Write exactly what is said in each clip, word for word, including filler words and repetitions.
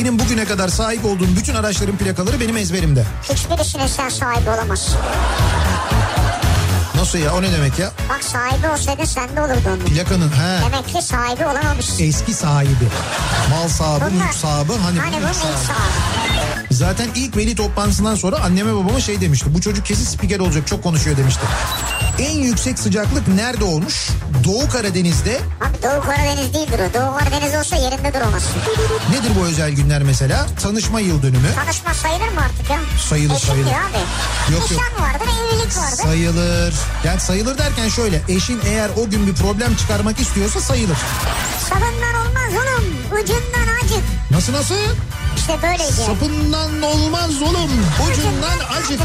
Benim bugüne kadar sahip olduğum bütün araçların plakaları benim ezberimde. Hiçbirisine sen sahip olamazsın. Nasıl ya, o ne demek ya? Bak, sahibi olsaydı sende olurdu onun. Plakanın he. Demek ki sahibi olamamışsın. Eski sahibi. Mal sahibi, bunlar, mülk sahibi. Hani, hani bu mülk sahibi. sahibi. Zaten ilk veli toplantısından sonra anneme babama şey demişti. Bu çocuk kesin spiker olacak, çok konuşuyor demişti. En yüksek sıcaklık nerede olmuş? Doğu Karadeniz'de. Abi Doğu Karadeniz değildir o. Doğu Karadeniz olsa yerinde duramazsın. Nedir bu özel günler mesela? Tanışma yıl dönümü. Tanışma sayılır mı artık ya? Sayılır Eşim sayılır. Abi. Yok, nişan yok. Vardır, evlilik vardır. Sayılır. Yani sayılır derken şöyle, eşin eğer o gün bir problem çıkarmak istiyorsa sayılır. Sapından olmaz oğlum, ucundan acık. Nasıl nasıl? İşte böyleydi. Sapından olmaz oğlum, ucundan, ucundan acık.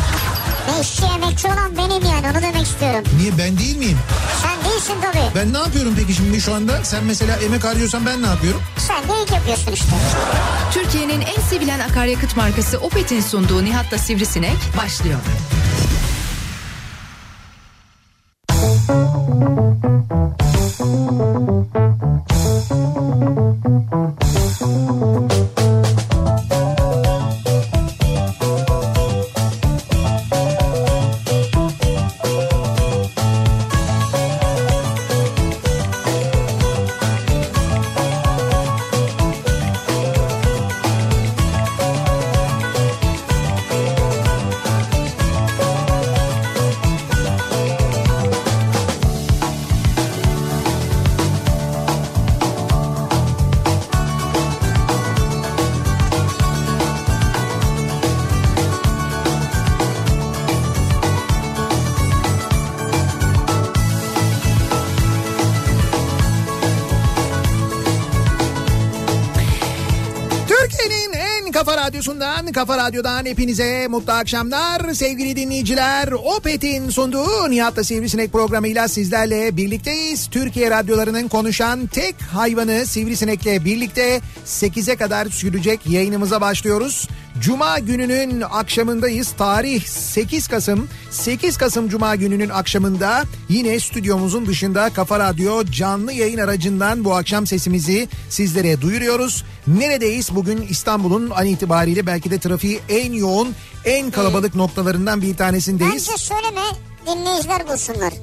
Eşçi emekçi olan benim yani, onu demek istiyorum. Niye, ben değil miyim? Sen değilsin tabii. Ben ne yapıyorum peki şimdi şu anda? Sen mesela emek harcıyorsan ben ne yapıyorum? Sen de ilk yapıyorsun işte. Türkiye'nin en sevilen akaryakıt markası Opet'in sunduğu Nihat'la Sivrisinek başlıyor. Kafa Radyo'dan hepinize mutlu akşamlar sevgili dinleyiciler. Opet'in sunduğu Nihat'la Sivrisinek programıyla sizlerle birlikteyiz. Türkiye radyolarının konuşan tek hayvanı Sivrisinek'le birlikte sekize kadar sürecek yayınımıza başlıyoruz. Cuma gününün akşamındayız. Tarih sekiz Kasım. sekiz Kasım Cuma gününün akşamında yine stüdyomuzun dışında Kafa Radyo canlı yayın aracından bu akşam sesimizi sizlere duyuruyoruz. Neredeyiz? Bugün İstanbul'un an itibariyle belki de trafiği en yoğun, en kalabalık hmm. noktalarından bir tanesindeyiz. Bence söyleme, dinleyiciler bulsunlar.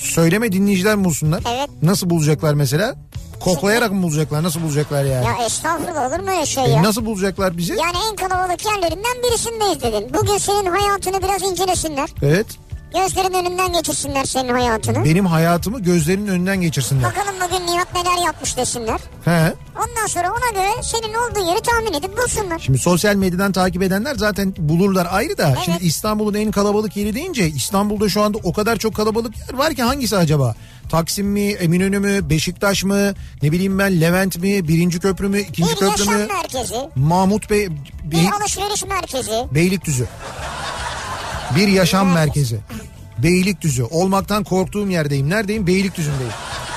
Söyleme, dinleyiciler bulsunlar. Evet. Nasıl bulacaklar mesela? Koklayarak mı bulacaklar? Nasıl bulacaklar yani? Ya estağfurullah, olur mu öyle şey ya? E nasıl bulacaklar bizi? Yani en kalabalık yerlerinden birisindeyiz dedin. Bugün senin hayatını biraz incelesinler. Evet. Gözlerin önünden geçirsinler senin hayatını. Benim hayatımı gözlerinin önünden geçirsinler. Bakalım bugün Nihat neler yapmış desinler. He. Ondan sonra ona göre senin olduğu yeri tahmin edip bulsunlar. Şimdi sosyal medyadan takip edenler zaten bulurlar ayrı da. Evet. Şimdi İstanbul'un en kalabalık yeri deyince İstanbul'da şu anda o kadar çok kalabalık yer var ki hangisi acaba? Taksim mi, Eminönü mü, Beşiktaş mı, ne bileyim ben Levent mi, birinci köprü mü, ikinci bir köprü mü? Bir yaşam merkezi. Mahmut Bey. Bir, bir alışveriş merkezi. Beylikdüzü. Bir yaşam evet. merkezi. Beylikdüzü. Olmaktan korktuğum yerdeyim. Neredeyim? Beylikdüzü'ndeyim.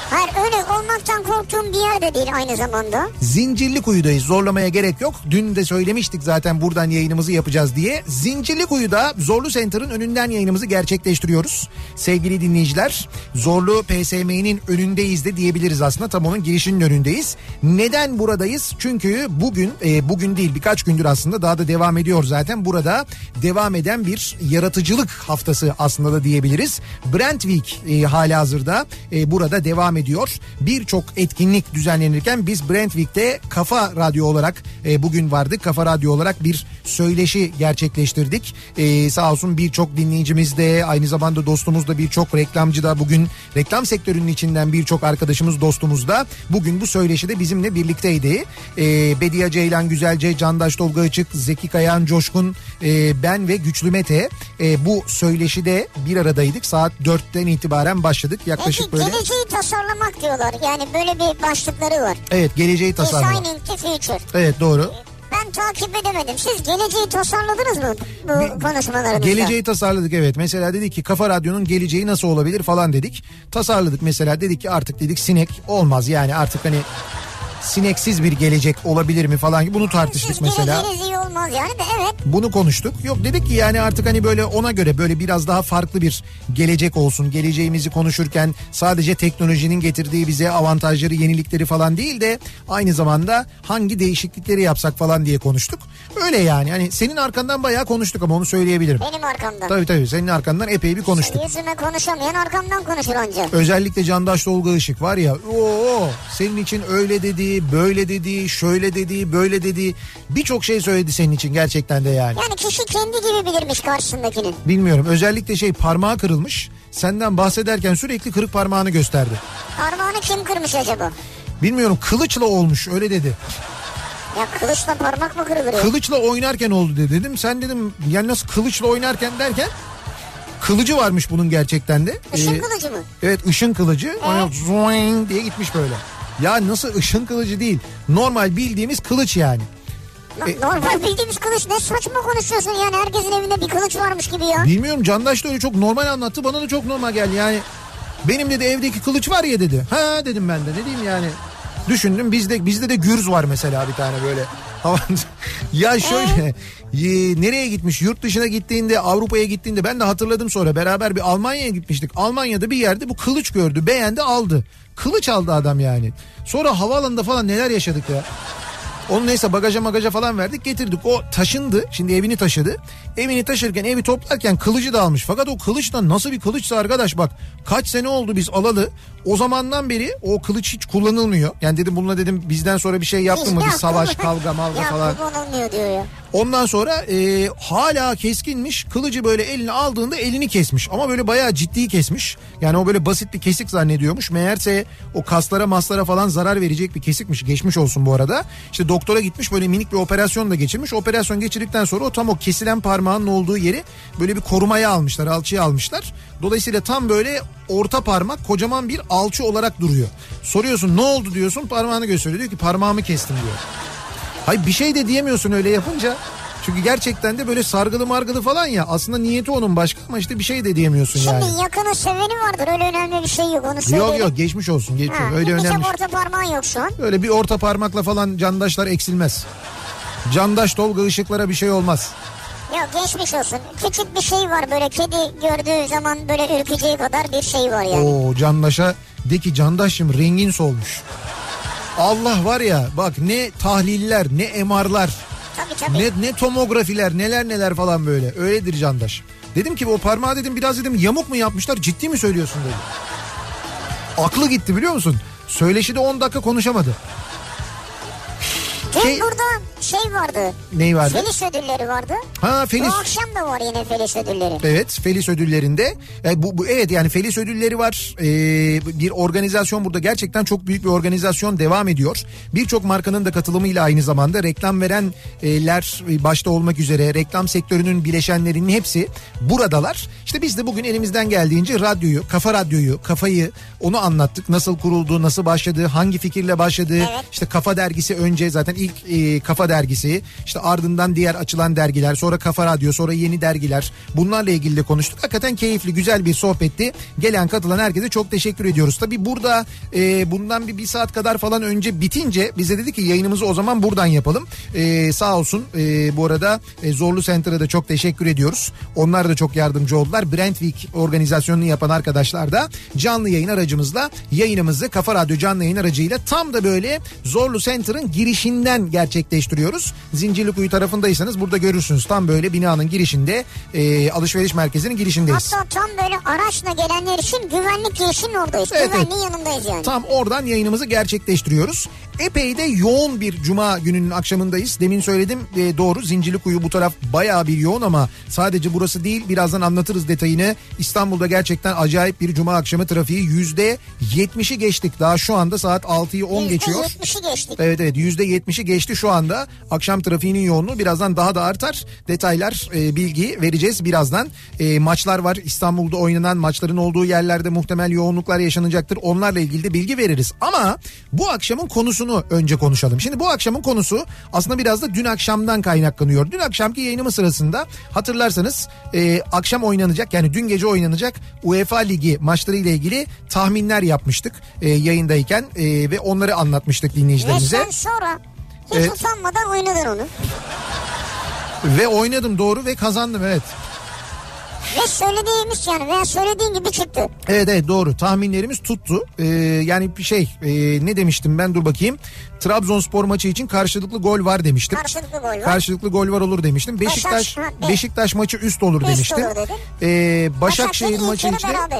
Hayır, öyle olmaktan korktuğum bir yerde değil aynı zamanda. Zincirlikuyu'dayız. Zorlamaya gerek yok. Dün de söylemiştik zaten buradan yayınımızı yapacağız diye. Zincirlikuyu'da Zorlu Center'ın önünden yayınımızı gerçekleştiriyoruz. Sevgili dinleyiciler, Zorlu P S M'nin önündeyiz de diyebiliriz aslında. Tam onun girişinin önündeyiz. Neden buradayız? Çünkü bugün, e, bugün değil birkaç gündür aslında daha da devam ediyor zaten. Burada devam eden bir yaratıcılık haftası aslında da diyebiliriz. Brand Week e, halihazırda e, burada devam ediyor. Birçok etkinlik düzenlenirken biz Brand Week'te Kafa Radyo olarak e, bugün vardık. Kafa Radyo olarak bir söyleşi gerçekleştirdik. E, sağ olsun birçok dinleyicimiz de aynı zamanda dostumuz da birçok reklamcı da bugün reklam sektörünün içinden birçok arkadaşımız dostumuz da bugün bu söyleşide bizimle birlikteydi. E, Bediye Ceylan Güzelce, Candaş Tolga Açık, Zeki Kayan Coşkun, e, ben ve Güçlü Mete e, bu söyleşide bir aradaydık. Saat dörtten itibaren başladık. Yaklaşık böyle. Anlamak diyorlar. Yani böyle bir başlıkları var. Evet, geleceği tasarlamak. Designing the future. Evet, doğru. Ben takip edemedim. Siz geleceği tasarladınız mı bu konuşmalarınızda? Geleceği tasarladık, evet. Mesela dedik ki Kafa Radyo'nun geleceği nasıl olabilir falan dedik. Tasarladık mesela, dedik ki artık dedik sinek olmaz yani artık hani sineksiz bir gelecek olabilir mi falan gibi bunu tartıştık siz mesela. Siz geleceğiniz iyi olmaz yani de evet. Bunu konuştuk. Yok dedik ki yani artık hani böyle ona göre böyle biraz daha farklı bir gelecek olsun. Geleceğimizi konuşurken sadece teknolojinin getirdiği bize avantajları, yenilikleri falan değil de aynı zamanda hangi değişiklikleri yapsak falan diye konuştuk. Öyle yani. Hani senin arkandan bayağı konuştuk ama onu söyleyebilirim. Benim arkamdan. Tabii tabii senin arkandan epey bir konuştuk. Yüzüme konuşamayan arkamdan konuşur ancak. Özellikle Candaş Tolga Işık var ya. Oo, senin için öyle dediği, böyle dediği, şöyle dediği, böyle dediği birçok şey söyledi senin için gerçekten de yani. Yani kişi kendi gibi bilirmiş karşısındakinin. Bilmiyorum. Özellikle şey parmağı kırılmış. Senden bahsederken sürekli kırık parmağını gösterdi. Parmağını kim kırmış acaba? Bilmiyorum. Kılıçla olmuş öyle dedi. Ya kılıçla parmak mı kırılır ya? Kılıçla oynarken oldu dedi. Dedim sen dedim yani nasıl kılıçla oynarken derken kılıcı varmış bunun gerçekten de. Işın ee, kılıcı mı? Evet ışın kılıcı. Evet. Diye gitmiş böyle. Ya nasıl ışın kılıcı değil. Normal bildiğimiz kılıç yani. Normal bildiğimiz kılıç ne saçma konuşuyorsun yani herkesin evinde bir kılıç varmış gibi ya. Bilmiyorum Candaş da öyle çok normal anlattı bana da çok normal geldi yani. Benim dedi evdeki kılıç var ya dedi. Ha dedim ben de ne diyeyim yani. Düşündüm bizde bizde de gürz var mesela bir tane böyle. Ya şöyle e, nereye gitmiş yurt dışına gittiğinde Avrupa'ya gittiğinde ben de hatırladım sonra beraber bir Almanya'ya gitmiştik. Almanya'da bir yerde bu kılıç gördü beğendi aldı. Kılıç aldı adam yani. Sonra havaalanında falan neler yaşadık ya. Onu neyse bagaja magaja falan verdik getirdik. O taşındı. Şimdi evini taşıdı. Evini taşırken evi toplarken kılıcı da almış. Fakat o kılıçtan nasıl bir kılıçsa arkadaş bak. Kaç sene oldu biz alalı. O zamandan beri o kılıç hiç kullanılmıyor. Yani dedim bununla dedim bizden sonra bir şey yaptı mı? Bir savaş kavga malga falan. Ya kullanılmıyor diyor ya. Ondan sonra e, hala keskinmiş. Kılıcı böyle eline aldığında elini kesmiş. Ama böyle bayağı ciddi kesmiş. Yani o böyle basit bir kesik zannediyormuş. Meğerse o kaslara maslara falan zarar verecek bir kesikmiş. Geçmiş olsun bu arada. İşte doktora gitmiş böyle minik bir operasyon da geçirmiş. Operasyon geçirdikten sonra o tam o kesilen parmağının olduğu yeri böyle bir korumaya almışlar, alçıya almışlar. Dolayısıyla tam böyle orta parmak kocaman bir alçı olarak duruyor. Soruyorsun ne oldu diyorsun parmağını gösteriyor. Diyor ki parmağımı kestim diyor. Hayır bir şey de diyemiyorsun öyle yapınca. Çünkü gerçekten de böyle sargılı margılı falan ya aslında niyeti onun başka ama işte bir şey de diyemiyorsun şimdi yani. Şimdi yakını seveni vardır öyle önemli bir şey yok onu söyleyelim. Yok yok geçmiş olsun geçmiş ha, öyle önemli. Hiç orta parmağın yok şu an. Öyle bir orta parmakla falan candaşlar eksilmez. Candaş Tolga Işıklara bir şey olmaz. Yok geçmiş olsun küçük bir şey var böyle kedi gördüğü zaman böyle ürkeceği kadar bir şey var yani. Oo Candaş'a de ki Candaş'ım rengin solmuş. Allah var ya bak ne tahliller ne M R'lar. Tabii, tabii. Ne, ne tomografiler neler neler falan böyle. Öyledir Candaş. Dedim ki o parmağı dedim biraz dedim yamuk mu yapmışlar ciddi mi söylüyorsun dedim. Aklı gitti biliyor musun? Söyleşi de on dakika konuşamadı. Dün şey, burada şey vardı. Ney vardı? Felis ödülleri vardı. Ha Felis. Bu akşam da var yine Felis ödülleri. Evet Felis ödüllerinde. Yani bu, bu, evet yani Felis ödülleri var. Ee, bir organizasyon burada gerçekten çok büyük bir organizasyon devam ediyor. Birçok markanın da katılımıyla aynı zamanda reklam verenler başta olmak üzere reklam sektörünün bileşenlerinin hepsi buradalar. İşte biz de bugün elimizden geldiğince radyoyu, Kafa Radyoyu, kafayı onu anlattık. Nasıl kuruldu, nasıl başladı, hangi fikirle başladı. Evet. İşte Kafa Dergisi önce zaten İlk e, Kafa Dergisi işte ardından diğer açılan dergiler sonra Kafa Radyo sonra yeni dergiler bunlarla ilgili de konuştuk. Hakikaten keyifli güzel bir sohbetti. Gelen katılan herkese çok teşekkür ediyoruz. Tabii burada e, bundan bir, bir saat kadar falan önce bitince bize dedi ki yayınımızı o zaman buradan yapalım. E, sağ olsun e, bu arada e, Zorlu Center'a da çok teşekkür ediyoruz. Onlar da çok yardımcı oldular. Brand Week organizasyonunu yapan arkadaşlar da canlı yayın aracımızla yayınımızı Kafa Radyo canlı yayın aracıyla tam da böyle Zorlu Center'ın girişinden gerçekleştiriyoruz. Zincirlikuyu tarafındaysanız burada görürsünüz. Tam böyle binanın girişinde e, alışveriş merkezinin girişindeyiz. Hatta tam böyle araçla gelenler için güvenlik girişinin oradayız. Evet, güvenliğin evet. yanındayız yani. Tam oradan yayınımızı gerçekleştiriyoruz. Epey de yoğun bir cuma gününün akşamındayız. Demin söyledim e, doğru Zincirlikuyu bu taraf bayağı bir yoğun ama sadece burası değil birazdan anlatırız detayını. İstanbul'da gerçekten acayip bir cuma akşamı trafiği yüzde yetmişi geçtik. Daha şu anda saat altıyı on geçiyor. yüzde yetmişi geçtik. Evet evet yüzde yetmişi geçti şu anda. Akşam trafiğinin yoğunluğu birazdan daha da artar. Detaylar e, bilgi vereceğiz birazdan. E, maçlar var İstanbul'da oynanan maçların olduğu yerlerde muhtemel yoğunluklar yaşanacaktır. Onlarla ilgili de bilgi veririz. Ama bu akşamın konusu önce konuşalım. Şimdi bu akşamın konusu aslında biraz da dün akşamdan kaynaklanıyor. Dün akşamki yayınımız sırasında hatırlarsanız e, akşam oynanacak yani dün gece oynanacak UEFA Ligi maçları ile ilgili tahminler yapmıştık e, yayındayken e, ve onları anlatmıştık dinleyicilerimize. Ve sen sonra hiç evet. utanmadan oynadın onu. Ve oynadım doğru ve kazandım, evet. Ve söylediğimiz yani veya söylediğin gibi çıktı. Evet evet doğru, tahminlerimiz tuttu. Ee, yani bir şey e, ne demiştim ben, dur bakayım. Trabzonspor maçı için karşılıklı gol var demiştim. Karşılıklı gol var. Karşılıklı gol var olur demiştim. Beşiktaş Başak, Beşiktaş maçı üst olur üst demiştim. Olur ee, Başakşehir maçı için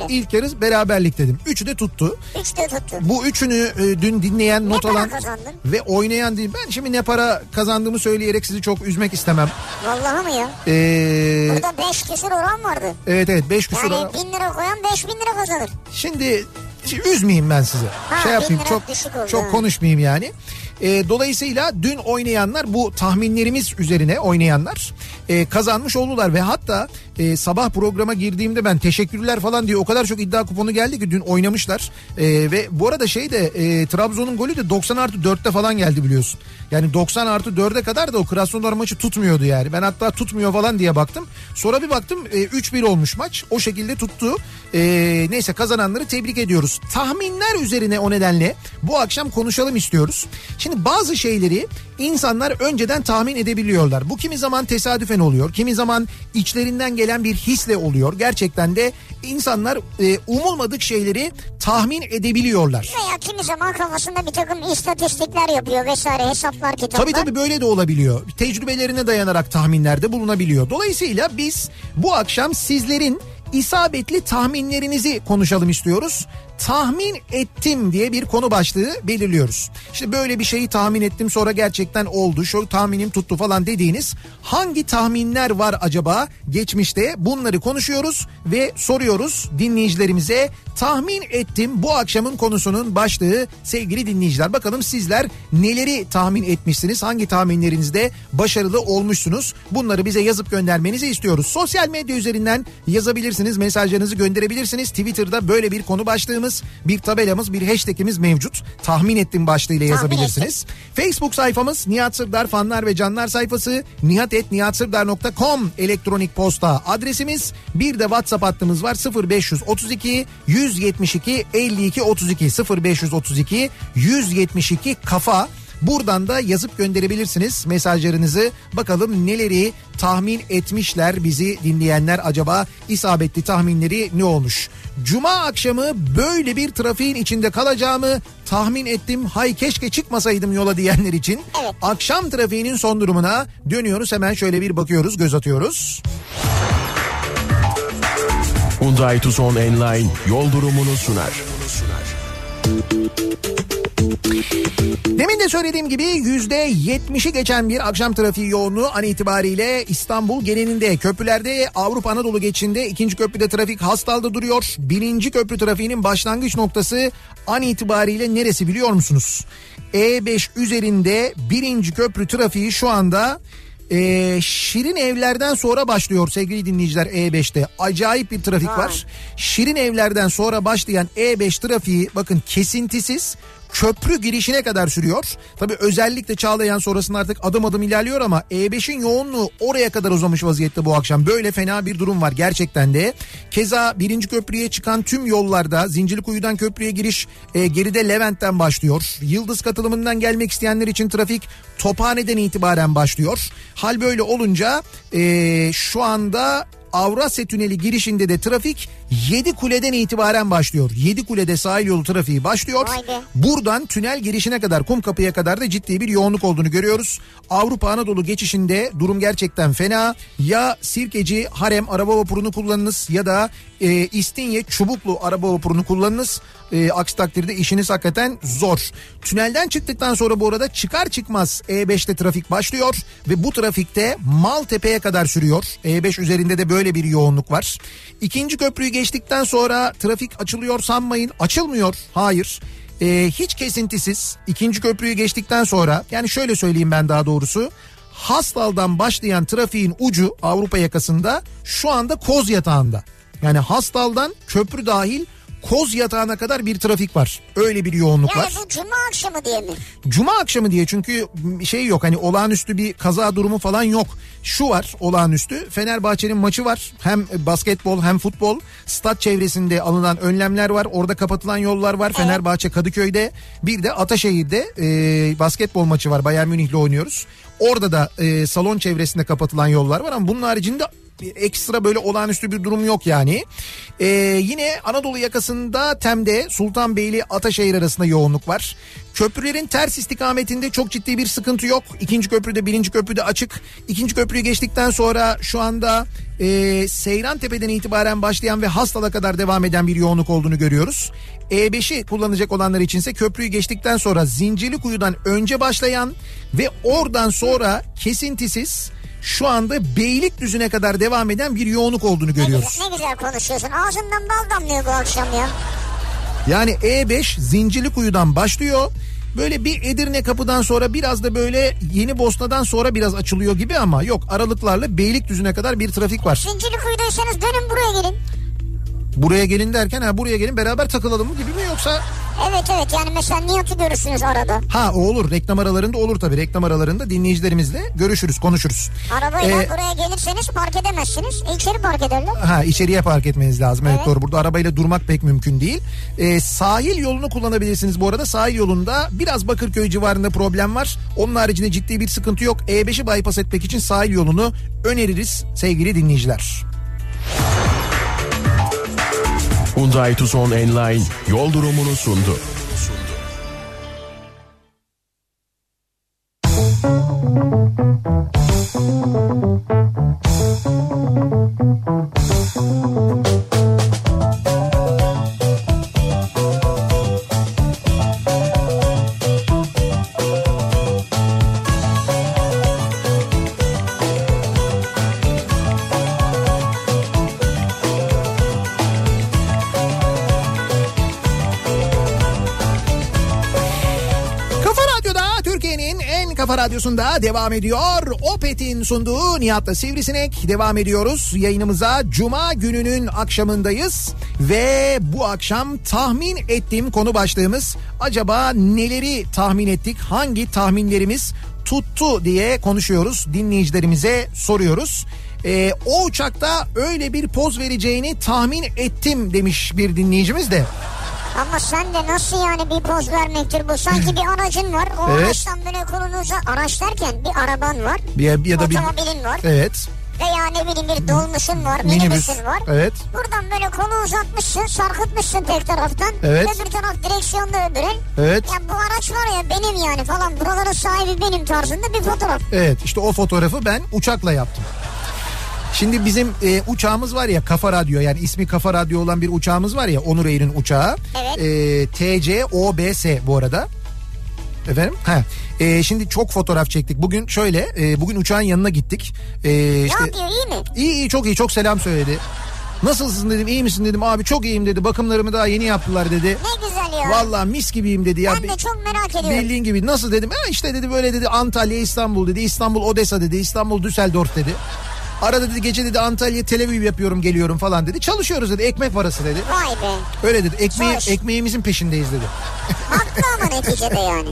ilk yarı beraberlik dedim. Üçü de tuttu. Üç de tuttu. Bu üçünü e, dün dinleyen, not ne alan ve oynayan değil. Ben şimdi ne para kazandığımı söyleyerek sizi çok üzmek istemem. Vallahi mi ya? Ee, Burada beş küsur oran vardı. Evet evet beş küsur yani oran. bin lira koyan beş bin lira kazanır. Şimdi... üzmeyeyim ben size. Ha, şey yapayım, çok çok konuşmayayım yani. E, dolayısıyla dün oynayanlar, bu tahminlerimiz üzerine oynayanlar e, kazanmış oldular ve hatta e, sabah programa girdiğimde ben teşekkürler falan diye o kadar çok iddia kuponu geldi ki dün oynamışlar. E, ve bu arada şey de e, Trabzon'un golü de doksan artı dörtte falan geldi biliyorsun. Yani doksan artı dörde kadar da o Krasnodar maçı tutmuyordu yani. Ben hatta tutmuyor falan diye baktım. Sonra bir baktım e, üç bir olmuş maç. O şekilde tuttu. E, neyse kazananları tebrik ediyoruz. Tahminler üzerine o nedenle bu akşam konuşalım istiyoruz. Şimdi bazı şeyleri insanlar önceden tahmin edebiliyorlar. Bu kimi zaman tesadüfen oluyor, kimi zaman içlerinden gelen bir hisle oluyor. Gerçekten de insanlar e, umulmadık şeyleri tahmin edebiliyorlar. Veya kimi zaman kafasında bir takım istatistikler yapıyor vesaire, hesaplar, kitaplar. Tabii tabii böyle de olabiliyor. Tecrübelerine dayanarak tahminlerde bulunabiliyor. Dolayısıyla biz bu akşam sizlerin isabetli tahminlerinizi konuşalım istiyoruz. Tahmin ettim diye bir konu başlığı belirliyoruz. İşte böyle bir şeyi tahmin ettim, sonra gerçekten oldu, şu tahminim tuttu falan dediğiniz hangi tahminler var acaba geçmişte, bunları konuşuyoruz ve soruyoruz dinleyicilerimize. Tahmin ettim bu akşamın konusunun başlığı sevgili dinleyiciler. Bakalım sizler neleri tahmin etmişsiniz, hangi tahminlerinizde başarılı olmuşsunuz, bunları bize yazıp göndermenizi istiyoruz. Sosyal medya üzerinden yazabilirsiniz, mesajlarınızı gönderebilirsiniz. Twitter'da böyle bir konu başlığımız, bir tabelamız, bir hashtagimiz mevcut. Tahmin ettim başlığıyla tahmin yazabilirsiniz. Ettim. Facebook sayfamız Nihat Sırdar fanlar ve canlar sayfası, nihat et nihat sırdar nokta com elektronik posta adresimiz. Bir de WhatsApp hattımız var, sıfır beş otuz iki yüz yetmiş iki elli iki otuz iki sıfır beş otuz iki yüz yetmiş iki kafa. Buradan da yazıp gönderebilirsiniz mesajlarınızı. Bakalım neleri tahmin etmişler bizi dinleyenler, acaba isabetli tahminleri ne olmuş? Cuma akşamı böyle bir trafiğin içinde kalacağımı tahmin ettim. Hay keşke çıkmasaydım yola diyenler için. Evet. Akşam trafiğinin son durumuna dönüyoruz. Hemen şöyle bir bakıyoruz, göz atıyoruz. Hyundai Tucson N-Line yol durumunu sunar. Demin de söylediğim gibi yüzde yetmişi geçen bir akşam trafiği yoğunluğu an itibariyle İstanbul genelinde. Köprülerde Avrupa Anadolu geçişinde ikinci köprüde trafik hastalda duruyor. Birinci köprü trafiğinin başlangıç noktası an itibariyle neresi biliyor musunuz? E beş üzerinde birinci köprü trafiği şu anda Ee, Şirin Evler'den sonra başlıyor sevgili dinleyiciler. E beşte acayip bir trafik Ay. var. Şirin Evler'den sonra başlayan E beş trafiği bakın kesintisiz köprü girişine kadar sürüyor. Tabii özellikle Çağlayan sonrasında artık adım adım ilerliyor ama E beşin yoğunluğu oraya kadar uzamış vaziyette bu akşam. Böyle fena bir durum var gerçekten de. Keza birinci köprüye çıkan tüm yollarda Zincirlikuyu'dan köprüye giriş e, geride Levent'ten başlıyor. Yıldız katılımından gelmek isteyenler için trafik Tophane'den itibaren başlıyor. Hal böyle olunca e, şu anda Avrasya Tüneli girişinde de trafik Yedikule'den itibaren başlıyor. Yedikule'de sahil yolu trafiği başlıyor. Buradan tünel girişine kadar, Kumkapı'ya kadar da ciddi bir yoğunluk olduğunu görüyoruz. Avrupa Anadolu geçişinde durum gerçekten fena. Ya Sirkeci Harem araba vapurunu kullanınız ya da e, İstinye Çubuklu araba vapurunu kullanınız. E, aksi takdirde işiniz hakikaten zor. Tünelden çıktıktan sonra bu arada çıkar çıkmaz E beşte trafik başlıyor ve bu trafikte Maltepe'ye kadar sürüyor. E beş üzerinde de böyle bir yoğunluk var. İkinci köprüyü geçtikten sonra trafik açılıyor sanmayın. Açılmıyor. Hayır. E, hiç kesintisiz. İkinci köprüyü geçtikten sonra, yani şöyle söyleyeyim ben daha doğrusu. Hastal'dan başlayan trafiğin ucu Avrupa yakasında şu anda Koz Yatağı'nda. Yani Hastal'dan köprü dahil Koz Yatağı'na kadar bir trafik var. Öyle bir yoğunluk var. Yani bu cuma akşamı diye mi? Cuma akşamı diye, çünkü şey yok hani olağanüstü bir kaza durumu falan yok. Şu var olağanüstü, Fenerbahçe'nin maçı var. Hem basketbol hem futbol. Stat çevresinde alınan önlemler var. Orada kapatılan yollar var. Evet. Fenerbahçe Kadıköy'de, bir de Ataşehir'de e, basketbol maçı var. Bayern Münih'le oynuyoruz. Orada da e, salon çevresinde kapatılan yollar var ama bunun haricinde ekstra böyle olağanüstü bir durum yok yani. Ee, yine Anadolu yakasında Tem'de Sultanbeyli Ataşehir arasında yoğunluk var. Köprülerin ters istikametinde çok ciddi bir sıkıntı yok. İkinci köprüde, birinci köprüde açık. İkinci köprüyü geçtikten sonra şu anda e, Seyrantepe'den itibaren başlayan ve Hastal'a kadar devam eden bir yoğunluk olduğunu görüyoruz. E beşi kullanacak olanlar içinse köprüyü geçtikten sonra Zincirlikuyu'dan önce başlayan ve oradan sonra kesintisiz şu anda Beylikdüzü'ne kadar devam eden bir yoğunluk olduğunu görüyoruz. Ne, ne güzel konuşuyorsun. Ağzından bal damlıyor bu akşam ya. Yani E beş Zincirlikuyu'dan başlıyor. Böyle bir Edirne kapıdan sonra biraz da böyle Yeni Bosna'dan sonra biraz açılıyor gibi ama yok, aralıklarla Beylikdüzü'ne kadar bir trafik var. Zincirlikuyu'daysanız dönün buraya gelin. Buraya gelin derken ha buraya gelin beraber takılalım mı gibi mi yoksa? Evet evet yani mesela Nihat'ı görürsünüz arada. Ha o olur, reklam aralarında olur tabii, reklam aralarında dinleyicilerimizle görüşürüz, konuşuruz. Arabayla ee, buraya gelirseniz park edemezsiniz, içeri park ederler. Ha içeriye park etmeniz lazım, evet, evet doğru, burada arabayla durmak pek mümkün değil. Ee, sahil yolunu kullanabilirsiniz bu arada, sahil yolunda biraz Bakırköy civarında problem var. Onun haricinde ciddi bir sıkıntı yok. E beşi bypass etmek için sahil yolunu öneririz sevgili dinleyiciler. Hyundai Tucson N-Line yol durumunu sundu. Radyosunda devam ediyor. Opet'in sunduğu Nihat'la Sivrisinek. Devam ediyoruz yayınımıza. Cuma gününün akşamındayız ve bu akşam tahmin ettiğim konu başlığımız, acaba neleri tahmin ettik, hangi tahminlerimiz tuttu diye konuşuyoruz, dinleyicilerimize soruyoruz. Ee, o uçakta öyle bir poz vereceğini tahmin ettim demiş bir dinleyicimiz de. Ama sen de nasıl yani bir poz vermektir bu? Sanki bir aracın var. O evet. Araçtan böyle kolunuza, araç derken bir araban var. Ya, ya da otomobilin bir... var. Evet. Veya ne bileyim bir dolmuşun var, minibüsün Minibüs. var. Evet. Buradan böyle kolu uzatmışsın, sarkıtmışsın tek taraftan. Evet. Öbür taraf direksiyonda öbürü. Evet. Ya bu araç var ya benim yani falan, buraların sahibi benim tarzında bir fotoğraf. Evet işte o fotoğrafı ben uçakla yaptım. Şimdi bizim e, uçağımız var ya, Kafa Radyo, yani ismi Kafa Radyo olan bir uçağımız var ya, Onur Eğir'in uçağı. Evet. E, T C O B S bu arada. Efendim? Ha. E, şimdi çok fotoğraf çektik. Bugün şöyle, e, bugün uçağın yanına gittik. E, işte, ne yapıyor, iyi mi? İyi iyi, çok iyi, çok selam söyledi. Nasılsın dedim, iyi misin dedim, abi çok iyiyim dedi, bakımlarımı daha yeni yaptılar dedi. Ne güzel ya. Valla mis gibiyim dedi. Ya. Ben de çok merak ediyorum. Bildiğin gibi, nasıl dedim, ha işte dedi böyle dedi, Antalya, İstanbul dedi, İstanbul, Odessa dedi, İstanbul, Düsseldorf dedi. Arada dedi gece dedi Antalya, Tel Aviv yapıyorum geliyorum falan dedi. Çalışıyoruz dedi, ekmek parası dedi. Vay be. Öyle dedi, ekmeği, ekmeğimizin peşindeyiz dedi. Haklı ama neticede yani.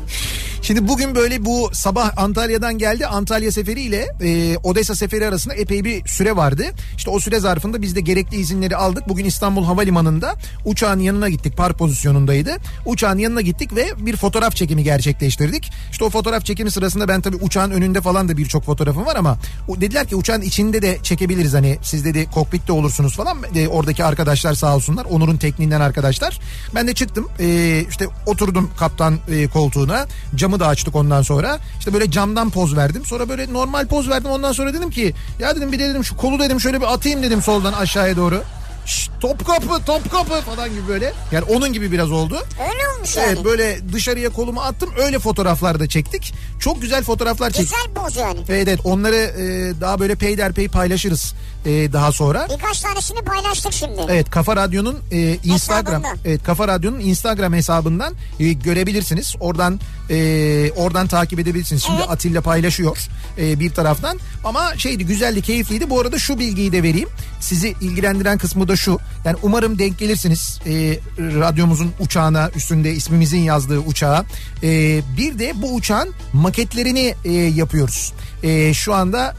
Şimdi bugün böyle bu sabah Antalya'dan geldi. Antalya seferi ile e, Odessa seferi arasında epey bir süre vardı. İşte o süre zarfında biz de gerekli izinleri aldık. Bugün İstanbul Havalimanı'nda uçağın yanına gittik. Park pozisyonundaydı. Uçağın yanına gittik ve bir fotoğraf çekimi gerçekleştirdik. İşte o fotoğraf çekimi sırasında ben tabii uçağın önünde falan da birçok fotoğrafım var ama dediler ki uçağın içinde de çekebiliriz. Hani siz dedi kokpitte olursunuz falan. E, oradaki arkadaşlar sağ olsunlar. Onur'un tekniğinden arkadaşlar. Ben de çıktım. E, işte oturdum kaptan e, koltuğuna. Camı da açtık, ondan sonra işte böyle camdan poz verdim, sonra böyle normal poz verdim, ondan sonra dedim ki ya dedim bir de dedim şu kolu dedim şöyle bir atayım dedim soldan aşağıya doğru. Şşt, Topkapı Topkapı falan gibi böyle, yani onun gibi biraz oldu. Öyle olmuş yani. Evet, böyle dışarıya kolumu attım, öyle fotoğraflar da çektik, çok güzel fotoğraflar çektik. Güzel poz yani. Evet evet, onları e, daha böyle peyderpey paylaşırız e, daha sonra. Birkaç tanesini paylaştık şimdi. Evet, Kafa Radyo'nun e, Instagram hesabında. Evet, Kafa Radyo'nun Instagram hesabından e, görebilirsiniz, oradan e, oradan takip edebilirsiniz. Şimdi evet. Atilla paylaşıyor e, bir taraftan ama şeydi, güzeldi, keyifliydi. Bu arada şu bilgiyi de vereyim, sizi ilgilendiren kısmı da şu, yani umarım denk gelirsiniz e, radyomuzun uçağına, üstünde ismimizin yazdığı uçağa. E, bir de bu uçağın maketlerini e, yapıyoruz. E, şu anda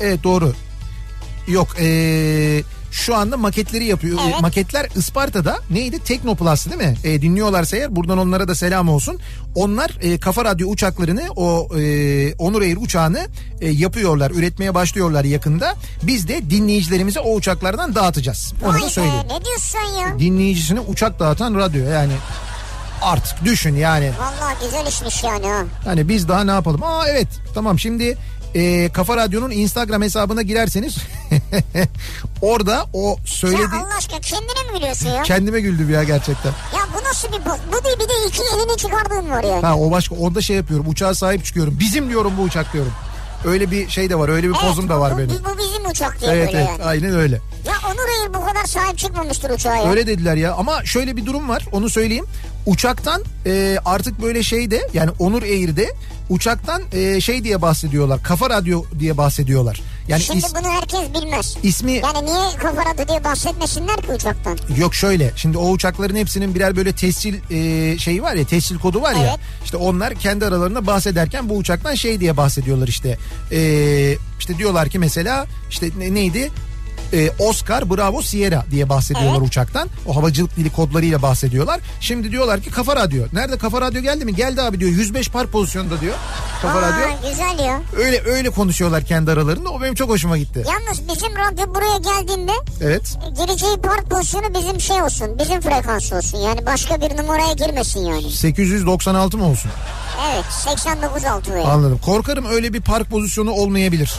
evet doğru. Yok e, Şu anda maketleri yapıyor. Evet. Maketler Isparta'da neydi? Teknoplast'ı değil mi? E, dinliyorlarsa eğer buradan onlara da selam olsun. Onlar e, Kafa Radyo uçaklarını, o e, Onur Air uçağını e, yapıyorlar. Üretmeye başlıyorlar yakında. Biz de dinleyicilerimize o uçaklardan dağıtacağız. Onu da söyleyeyim. Vay be, ne diyorsun ya? Dinleyicisine uçak dağıtan radyo yani. Artık düşün yani. Vallahi güzel işmiş yani ha. Hani biz daha ne yapalım? Aa evet tamam, şimdi e, Kafa Radyo'nun Instagram hesabına girerseniz orada o söyledi. Ya Allah aşkına kendine mi gülüyorsun ya? Kendime güldüm ya gerçekten. Ya bu nasıl bir bu, bu değil, bir de iki elini çıkardığın var yani. Ha o başka, orada şey yapıyorum, uçağa sahip çıkıyorum. Bizim diyorum bu uçak diyorum. Öyle bir şey de var, öyle bir evet, pozum da var bu, benim. Bu bizim uçak diye evet, böyle evet, yani. Evet aynen öyle. Ya Onur Air bu kadar sahip çıkmamıştır uçağa ya. Öyle dediler ya, ama şöyle bir durum var onu söyleyeyim. Uçaktan e, artık böyle şeyde yani Onur Air'de uçaktan e, şey diye bahsediyorlar. Kafa Radyo diye bahsediyorlar. Yani şimdi is- bunu herkes bilmez. İsmi... Yani niye Kafa Radyo diye bahsetmesinler ki uçaktan? Yok şöyle, şimdi o uçakların hepsinin birer böyle tescil e, şeyi var ya, tescil kodu var evet. Ya. İşte onlar kendi aralarında bahsederken bu uçaktan şey diye bahsediyorlar işte. E, işte diyorlar ki mesela işte ne, neydi? Oscar Bravo Sierra diye bahsediyorlar evet. Uçaktan. O havacılık dili kodlarıyla bahsediyorlar. Şimdi diyorlar ki Kafa Radyo. Nerede Kafa Radyo, geldi mi? Geldi abi diyor. yüz beş park pozisyonda diyor. Kafa Aa, Radyo. Güzel diyor. Öyle öyle konuşuyorlar kendi aralarında. O benim çok hoşuma gitti. Yalnız bizim radyo buraya geldiğinde evet. Gireceği park pozisyonu bizim şey olsun. Bizim frekans olsun. Yani başka bir numaraya girmesin yani. sekiz yüz doksan altı mı olsun? Evet. seksen dokuz altı öyle. Anladım. Korkarım öyle bir park pozisyonu olmayabilir.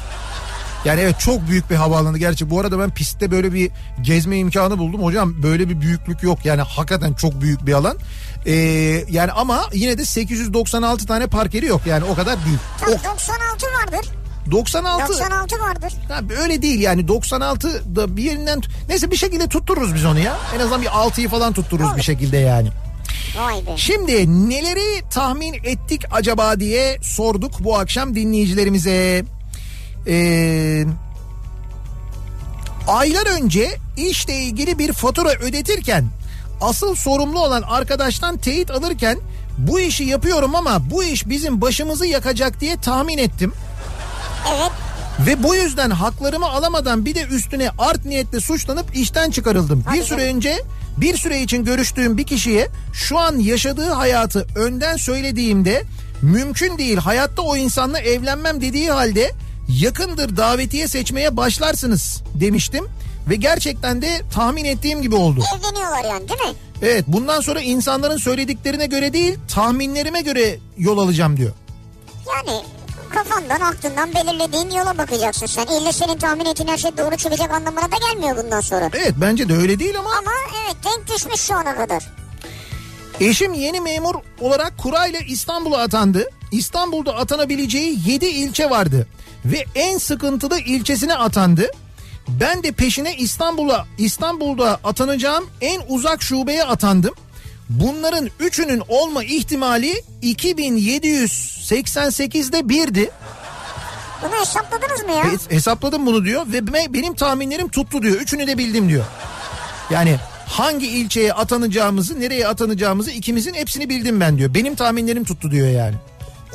Yani evet çok büyük bir havaalanı. Gerçi bu arada ben pistte böyle bir gezme imkanı buldum. Hocam böyle bir büyüklük yok. Yani hakikaten çok büyük bir alan. Ee, yani ama yine de sekiz yüz doksan altı tane park yeri yok. Yani o kadar değil. Tabii doksan altı vardır. doksan altı vardır. Ya öyle değil yani, doksan altı da bir yerinden... Neyse bir şekilde tuttururuz biz onu ya. En azından bir altıyı falan tuttururuz olur. Bir şekilde yani. Şimdi neleri tahmin ettik acaba diye sorduk bu akşam dinleyicilerimize. Ee, aylar önce işle ilgili bir fatura ödetirken asıl sorumlu olan arkadaştan teyit alırken bu işi yapıyorum ama bu iş bizim başımızı yakacak diye tahmin ettim. Evet. Ve bu yüzden haklarımı alamadan bir de üstüne art niyetle suçlanıp işten çıkarıldım. Hadi bir süre canım. önce bir süre için görüştüğüm bir kişiye şu an yaşadığı hayatı önden söylediğimde mümkün değil, hayatta o insanla evlenmem dediği halde yakındır davetiye seçmeye başlarsınız demiştim ve gerçekten de tahmin ettiğim gibi oldu. Evleniyorlar yani değil mi? Evet, bundan sonra insanların söylediklerine göre değil tahminlerime göre yol alacağım diyor. Yani kafandan aklından belirlediğin yola bakacaksın sen. İlle senin tahmin ettiğin her şey doğru çıkacak anlamına da gelmiyor bundan sonra. Evet bence de öyle değil ama. Ama evet denk düşmüş şu ana kadar. Eşim yeni memur olarak kurayla İstanbul'a atandı. İstanbul'da atanabileceği yedi ilçe vardı. Ve en sıkıntılı ilçesine atandı. Ben de peşine İstanbul'a, İstanbul'da atanacağım en uzak şubeye atandım. Bunların üçünün olma ihtimali iki bin yedi yüz seksen sekizde birdi. Bunu hesapladınız mı ya? He, hesapladım bunu diyor ve benim tahminlerim tuttu diyor. Üçünü de bildim diyor. Yani hangi ilçeye atanacağımızı, nereye atanacağımızı ikimizin hepsini bildim ben diyor. Benim tahminlerim tuttu diyor yani.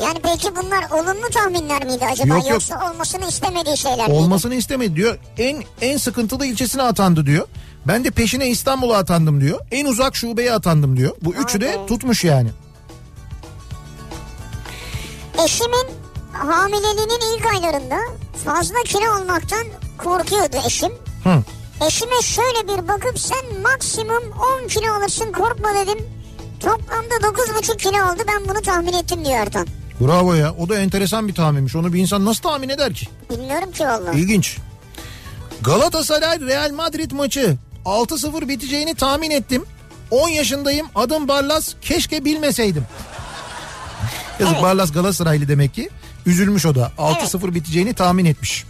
Yani belki bunlar olumlu tahminler miydi acaba? Yok, yok. Yoksa olmasını istemediği şeyler miydi? Olmasını istemedi diyor. En en sıkıntılı ilçesine atandı diyor. Ben de peşine İstanbul'a atandım diyor. En uzak şubeye atandım diyor. Bu üçü Abi. de tutmuş yani. Eşimin hamileliğinin ilk aylarında fazla kilo almaktan korkuyordu eşim. Hı. Eşime şöyle bir bakıp sen maksimum on kilo alırsın korkma dedim. Toplamda dokuz buçuk kilo oldu, ben bunu tahmin ettim diyor Ertan. Bravo ya, o da enteresan bir tahminmiş. Onu bir insan nasıl tahmin eder ki? Bilmiyorum ki vallahi. İlginç. Galatasaray Real Madrid maçı altı sıfır biteceğini tahmin ettim. on yaşındayım, adım Barlas, keşke bilmeseydim. Yazık evet. Barlas Galatasaraylı demek ki. Üzülmüş o da, altı sıfır evet. biteceğini tahmin etmiş.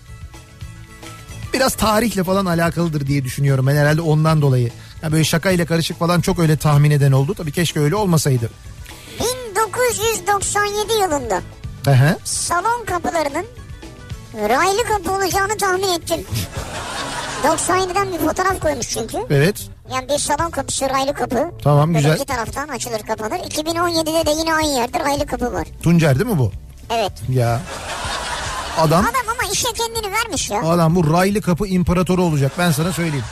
Biraz tarihle falan alakalıdır diye düşünüyorum ben herhalde, ondan dolayı. Ya böyle şakayla karışık falan çok öyle tahmin eden oldu. Tabii keşke öyle olmasaydı. bin dokuz yüz doksan yedi yılında Aha. salon kapılarının raylı kapı olacağını tahmin ettim. doksan yediden bir fotoğraf koymuş çünkü. Evet. Yani bir salon kapısı raylı kapı. Tamam böyle güzel. İki taraftan açılır kapanır. iki bin on yedide de yine aynı yerde raylı kapı var. Tuncer değil mi bu? Evet. Ya. Adam. Adam ama işe kendini vermiş ya. Adam bu raylı kapı imparatoru olacak, ben sana söyleyeyim.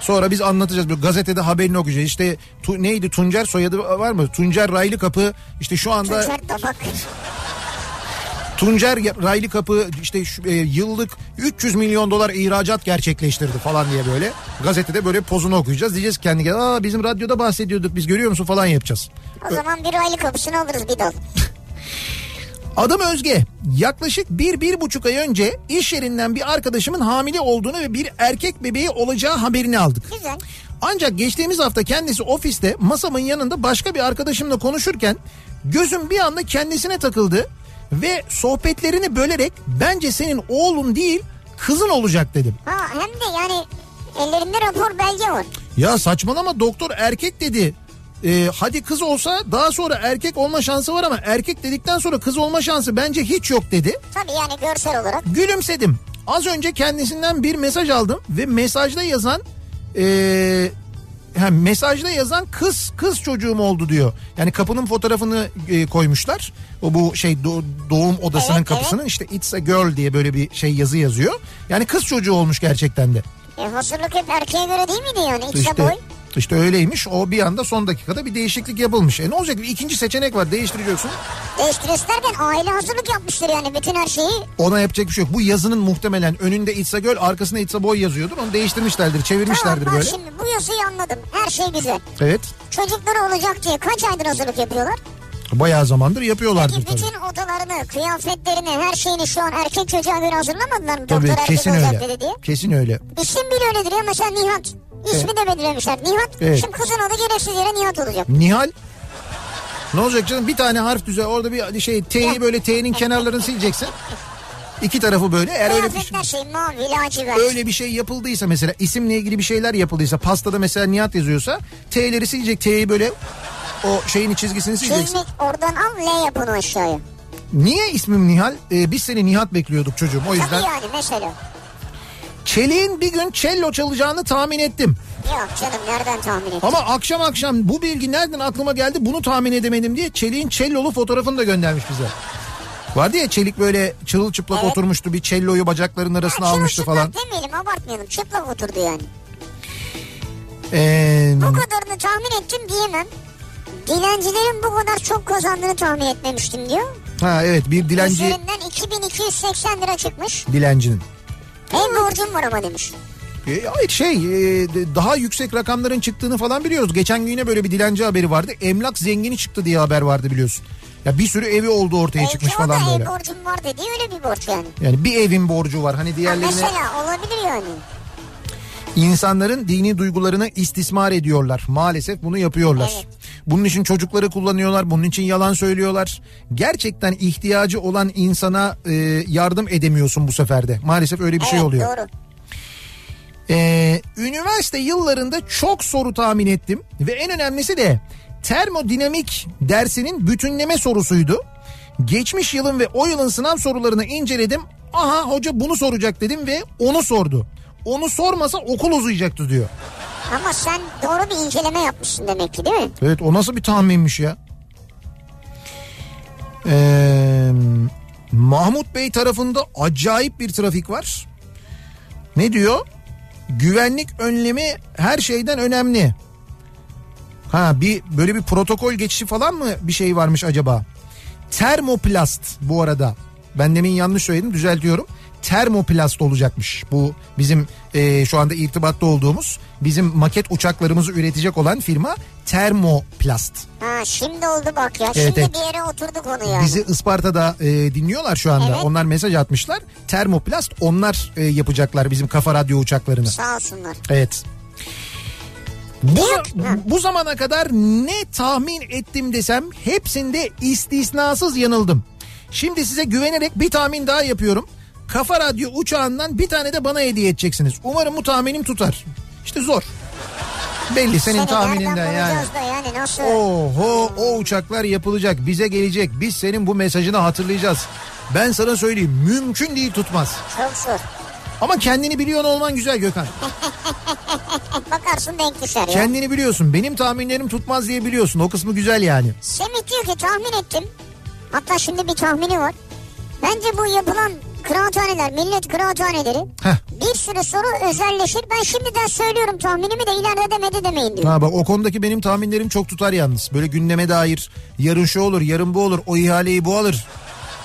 Sonra biz anlatacağız. Böyle gazetede haberini okuyacağız. İşte tu, neydi Tuncer, soyadı var mı? Tuncer Raylıkapı işte şu anda... Tuncer Tabak. Tuncer Raylıkapı işte e, yıllık üç yüz milyon dolar ihracat gerçekleştirdi falan diye böyle. Gazetede böyle pozunu okuyacağız. Diyeceğiz kendi kendine, aa bizim radyoda bahsediyorduk biz, görüyor musun falan yapacağız. O zaman bir Raylıkapısını alırız bir dal. Adım Özge. Yaklaşık bir, bir buçuk ay önce iş yerinden bir arkadaşımın hamile olduğunu ve bir erkek bebeği olacağı haberini aldık. Güzel. Ancak geçtiğimiz hafta kendisi ofiste masamın yanında başka bir arkadaşımla konuşurken gözüm bir anda kendisine takıldı ve sohbetlerini bölerek bence senin oğlun değil kızın olacak dedim. Ha, hem de yani ellerinde rapor belge var. Ya saçmalama, doktor erkek dedi. Ee, hadi kız olsa daha sonra erkek olma şansı var ama erkek dedikten sonra kız olma şansı bence hiç yok dedi. Tabii yani görsel olarak. Gülümsedim. Az önce kendisinden bir mesaj aldım ve mesajda yazan ee, he, mesajda yazan kız kız çocuğum oldu diyor. Yani kapının fotoğrafını e, koymuşlar. O bu şey do, doğum odasının evet, kapısının evet. işte it's a girl diye böyle bir şey yazı yazıyor. Yani kız çocuğu olmuş gerçekten de. E, hazırlık hep erkeğe göre değil miydi yani? İşte, işte boy. İşte öyleymiş. O bir anda son dakikada bir değişiklik yapılmış. E ne olacak? Bir ikinci seçenek var. Değiştireceksin. Değiştirirsen aile hazırlık yapmıştır yani bütün her şeyi. Ona yapacak bir şey yok. Bu yazının muhtemelen önünde İtsa Göl, arkasında İtsa Boy yazıyordur. Onu değiştirmişlerdir, çevirmişlerdir tamam, böyle. Tamam şimdi bu yazıyı anladım. Her şey güzel. Evet. Çocukları olacak diye kaç aydır hazırlık yapıyorlar? Bayağı zamandır yapıyorlardır. Peki bütün tabii. odalarını, kıyafetlerini, her şeyini şu an erkek çocuğa göre hazırlamadılar mı? Tabii doktor kesin öyle. Diye. Kesin öyle. İsim bile öyledir ya. Mesela Nihat. İsmi evet. de belirlemişler. Nihat. Evet. Şimdi kızın adı gereksiz yere Nihat olacak. Nihal. Ne olacak canım? Bir tane harf düzel. Orada bir şey T'yi böyle T'nin kenarlarını sileceksin. İki tarafı böyle. Eğer öyle bir şey, mavi, öyle bir şey yapıldıysa mesela isimle ilgili bir şeyler yapıldıysa pastada mesela Nihat yazıyorsa T'leri silecek. T'yi böyle o şeyin çizgisini sileceksin. Çizmek oradan al L yapın o aşağıya. Niye ismim Nihal? Ee, biz seni Nihat bekliyorduk çocuğum o yüzden. Tabii yani mesela. Çelik'in bir gün cello çalacağını tahmin ettim. Yok canım nereden tahmin ettin? Ama akşam akşam bu bilgi nereden aklıma geldi bunu tahmin edemedim diye Çelik'in cellolu fotoğrafını da göndermiş bize. Vardı ya Çelik böyle çırılçıplak evet. oturmuştu, bir celloyu bacaklarının arasına ya, almıştı falan. Demeyelim, abartmayalım, çıplak oturdu yani. Ee... Bu kadarını tahmin ettim diyemem. Dilencilerin bu kadar çok kazandığını tahmin etmemiştim diyor. Ha evet, bir dilenci. Üzerinden iki bin iki yüz seksen lira çıkmış. Dilencinin. Hem borcum var ama demiş. Hayır şey daha yüksek rakamların çıktığını falan biliyoruz. Geçen gün yine böyle bir dilenci haberi vardı. Emlak zengini çıktı diye haber vardı biliyorsun. Ya bir sürü evi oldu ortaya belki çıkmış falan böyle. Belki o da ev borcum var dedi, öyle bir borç yani. Yani bir evin borcu var hani diğerlerine. Ha mesela olabilir yani. İnsanların dini duygularını istismar ediyorlar. Maalesef bunu yapıyorlar. Evet. Bunun için çocukları kullanıyorlar. Bunun için yalan söylüyorlar. Gerçekten ihtiyacı olan insana e, yardım edemiyorsun bu sefer de. Maalesef öyle bir evet, şey oluyor. Doğru. Ee, üniversite yıllarında çok soru tahmin ettim. Ve en önemlisi de termodinamik dersinin bütünleme sorusuydu. Geçmiş yılın ve o yılın sınav sorularını inceledim. Aha hoca bunu soracak dedim ve onu sordu. Onu sormasa okul uzayacaktı diyor. Ama sen doğru bir inceleme yapmışsın demek ki değil mi? Evet, o nasıl bir tahminmiş ya? Ee, Mahmut Bey tarafında acayip bir trafik var. Ne diyor? Güvenlik önlemi her şeyden önemli. Ha bir böyle bir protokol geçişi falan mı bir şey varmış acaba? Termoplast bu arada. Ben demin yanlış söyledim, düzeltiyorum. Termoplast olacakmış bu bizim e, şu anda irtibatta olduğumuz bizim maket uçaklarımızı üretecek olan firma Termoplast. Ha şimdi oldu bak ya, evet, şimdi evet. bir yere oturduk onu yani. Bizi Isparta'da e, dinliyorlar şu anda evet. Onlar mesaj atmışlar. Termoplast onlar e, yapacaklar bizim Kafa Radyo uçaklarını. Sağ olsunlar. Evet. Bu, bu zamana kadar ne tahmin ettim desem hepsinde istisnasız yanıldım. Şimdi size güvenerek bir tahmin daha yapıyorum. Kafa Radyo uçağından bir tane de bana hediye edeceksiniz. Umarım bu tahminim tutar. İşte zor. Belli senin seni tahmininden yani. yani nasıl? Oho, o uçaklar yapılacak, bize gelecek. Biz senin bu mesajını hatırlayacağız. Ben sana söyleyeyim, mümkün değil, tutmaz. Çok zor. Ama kendini biliyor olman güzel Gökhan. Bakarsın denk düşer ya. Kendini biliyorsun. Benim tahminlerim tutmaz diye biliyorsun. O kısmı güzel yani. Semih diyor ki tahmin ettim. Hatta şimdi bir tahmini var. Bence bu yapılan kıraathaneler, millet kıraathaneleri Heh. bir bir sürü soru özelleşir. Ben şimdiden söylüyorum tahminimi de ileride demedi demeyin diyor. Ha bak, o konudaki benim tahminlerim çok tutar yalnız. Böyle gündeme dair yarın şu olur, yarın bu olur, o ihaleyi bu alır,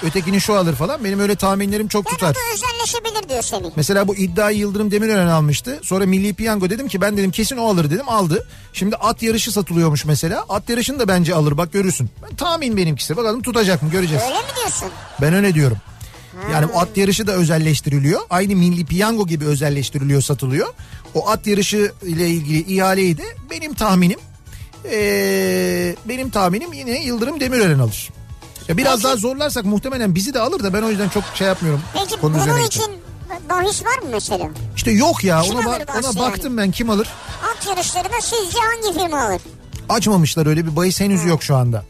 ötekini şu alır falan. Benim öyle tahminlerim çok ben tutar. Ben de özelleşebilir diyor Semih. Mesela bu iddiayı Yıldırım Demirören almıştı. Sonra Milli Piyango dedim ki ben dedim kesin o alır dedim, aldı. Şimdi at yarışı satılıyormuş mesela. At yarışını da bence alır, bak görürsün. Ben, tahmin benimkisi, bakalım tutacak mı göreceğiz. Öyle mi diyorsun? Ben öyle diyorum. Yani o at yarışı da özelleştiriliyor. Aynı Milli Piyango gibi özelleştiriliyor, satılıyor. O at yarışı ile ilgili ihaleyi de benim tahminim ee, benim tahminim yine Yıldırım Demirören alır. Ya biraz peki, daha zorlarsak muhtemelen bizi de alır da ben o yüzden çok şey yapmıyorum. Peki bunun üzerine için bahis var mı mesela? İşte yok ya, kim ona, ba- ona yani? Baktım ben, kim alır? At yarışlarına sizce hangi firma alır? Açmamışlar, öyle bir bahis henüz hmm. yok şu anda.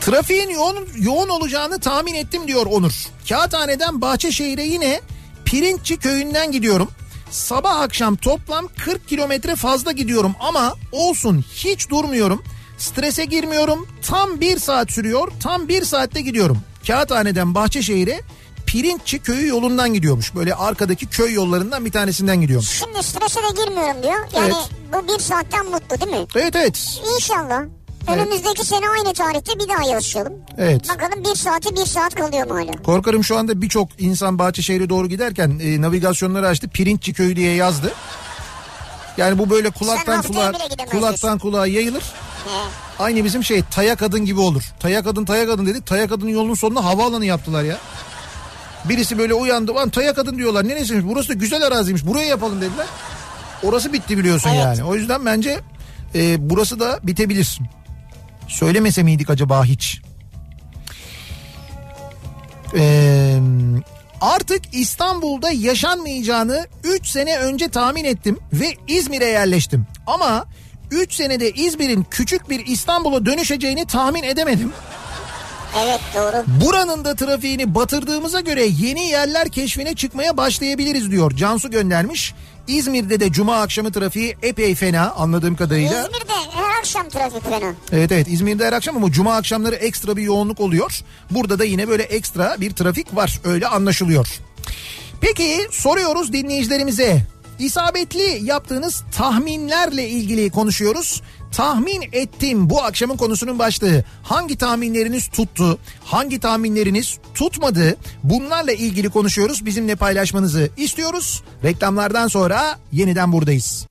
Trafiğin yoğun, yoğun olacağını tahmin ettim diyor Onur. Kağıthane'den Bahçeşehir'e yine Pirinççi köyünden gidiyorum. Sabah akşam toplam kırk kilometre fazla gidiyorum ama olsun, hiç durmuyorum. Strese girmiyorum. Tam bir saat sürüyor. Tam bir saatte gidiyorum. Kağıthane'den Bahçeşehir'e Pirinççi köyü yolundan gidiyormuş. Böyle arkadaki köy yollarından bir tanesinden gidiyormuş. Şimdi strese de girmiyorum diyor. Yani evet, bu bir saatten mutlu değil mi? Evet evet. İnşallah. Evet. Önümüzdeki sene aynı tarihte bir daha yarışalım. Evet. Bakalım bir saati bir saat kalıyor mu hala? Korkarım şu anda birçok insan Bahçeşehir'e doğru giderken e, navigasyonları açtı. Pirinççi köyü diye yazdı. Yani bu böyle kulaktan kulağa, kulaktan kulağa yayılır. He. Aynı bizim şey Taya Kadın gibi olur. Taya Kadın Taya Kadın dedik. Taya Kadın'ın yolunun sonuna havaalanı yaptılar ya. Birisi böyle uyandı. Lan Taya Kadın diyorlar. Neresiymiş? Burası da güzel araziymiş. Buraya yapalım dediler. Orası bitti biliyorsun evet. Yani. O yüzden bence e, burası da bitebilir. Söylemese miydik acaba hiç? Ee, artık İstanbul'da yaşanmayacağını üç sene önce tahmin ettim ve İzmir'e yerleştim. Ama üç senede İzmir'in küçük bir İstanbul'a dönüşeceğini tahmin edemedim. Evet doğru. Buranın da trafiğini batırdığımıza göre yeni yerler keşfine çıkmaya başlayabiliriz diyor. Cansu göndermiş. İzmir'de de cuma akşamı trafiği epey fena anladığım kadarıyla. İzmir'de her akşam trafik fena. Evet evet, İzmir'de her akşam ama cuma akşamları ekstra bir yoğunluk oluyor. Burada da yine böyle ekstra bir trafik var, öyle anlaşılıyor. Peki soruyoruz dinleyicilerimize. İsabetli yaptığınız tahminlerle ilgili konuşuyoruz. Tahmin ettim bu akşamın konusunun başlığı. Hangi tahminleriniz tuttu? Hangi tahminleriniz tutmadı? Bunlarla ilgili konuşuyoruz. Bizimle paylaşmanızı istiyoruz. Reklamlardan sonra yeniden buradayız.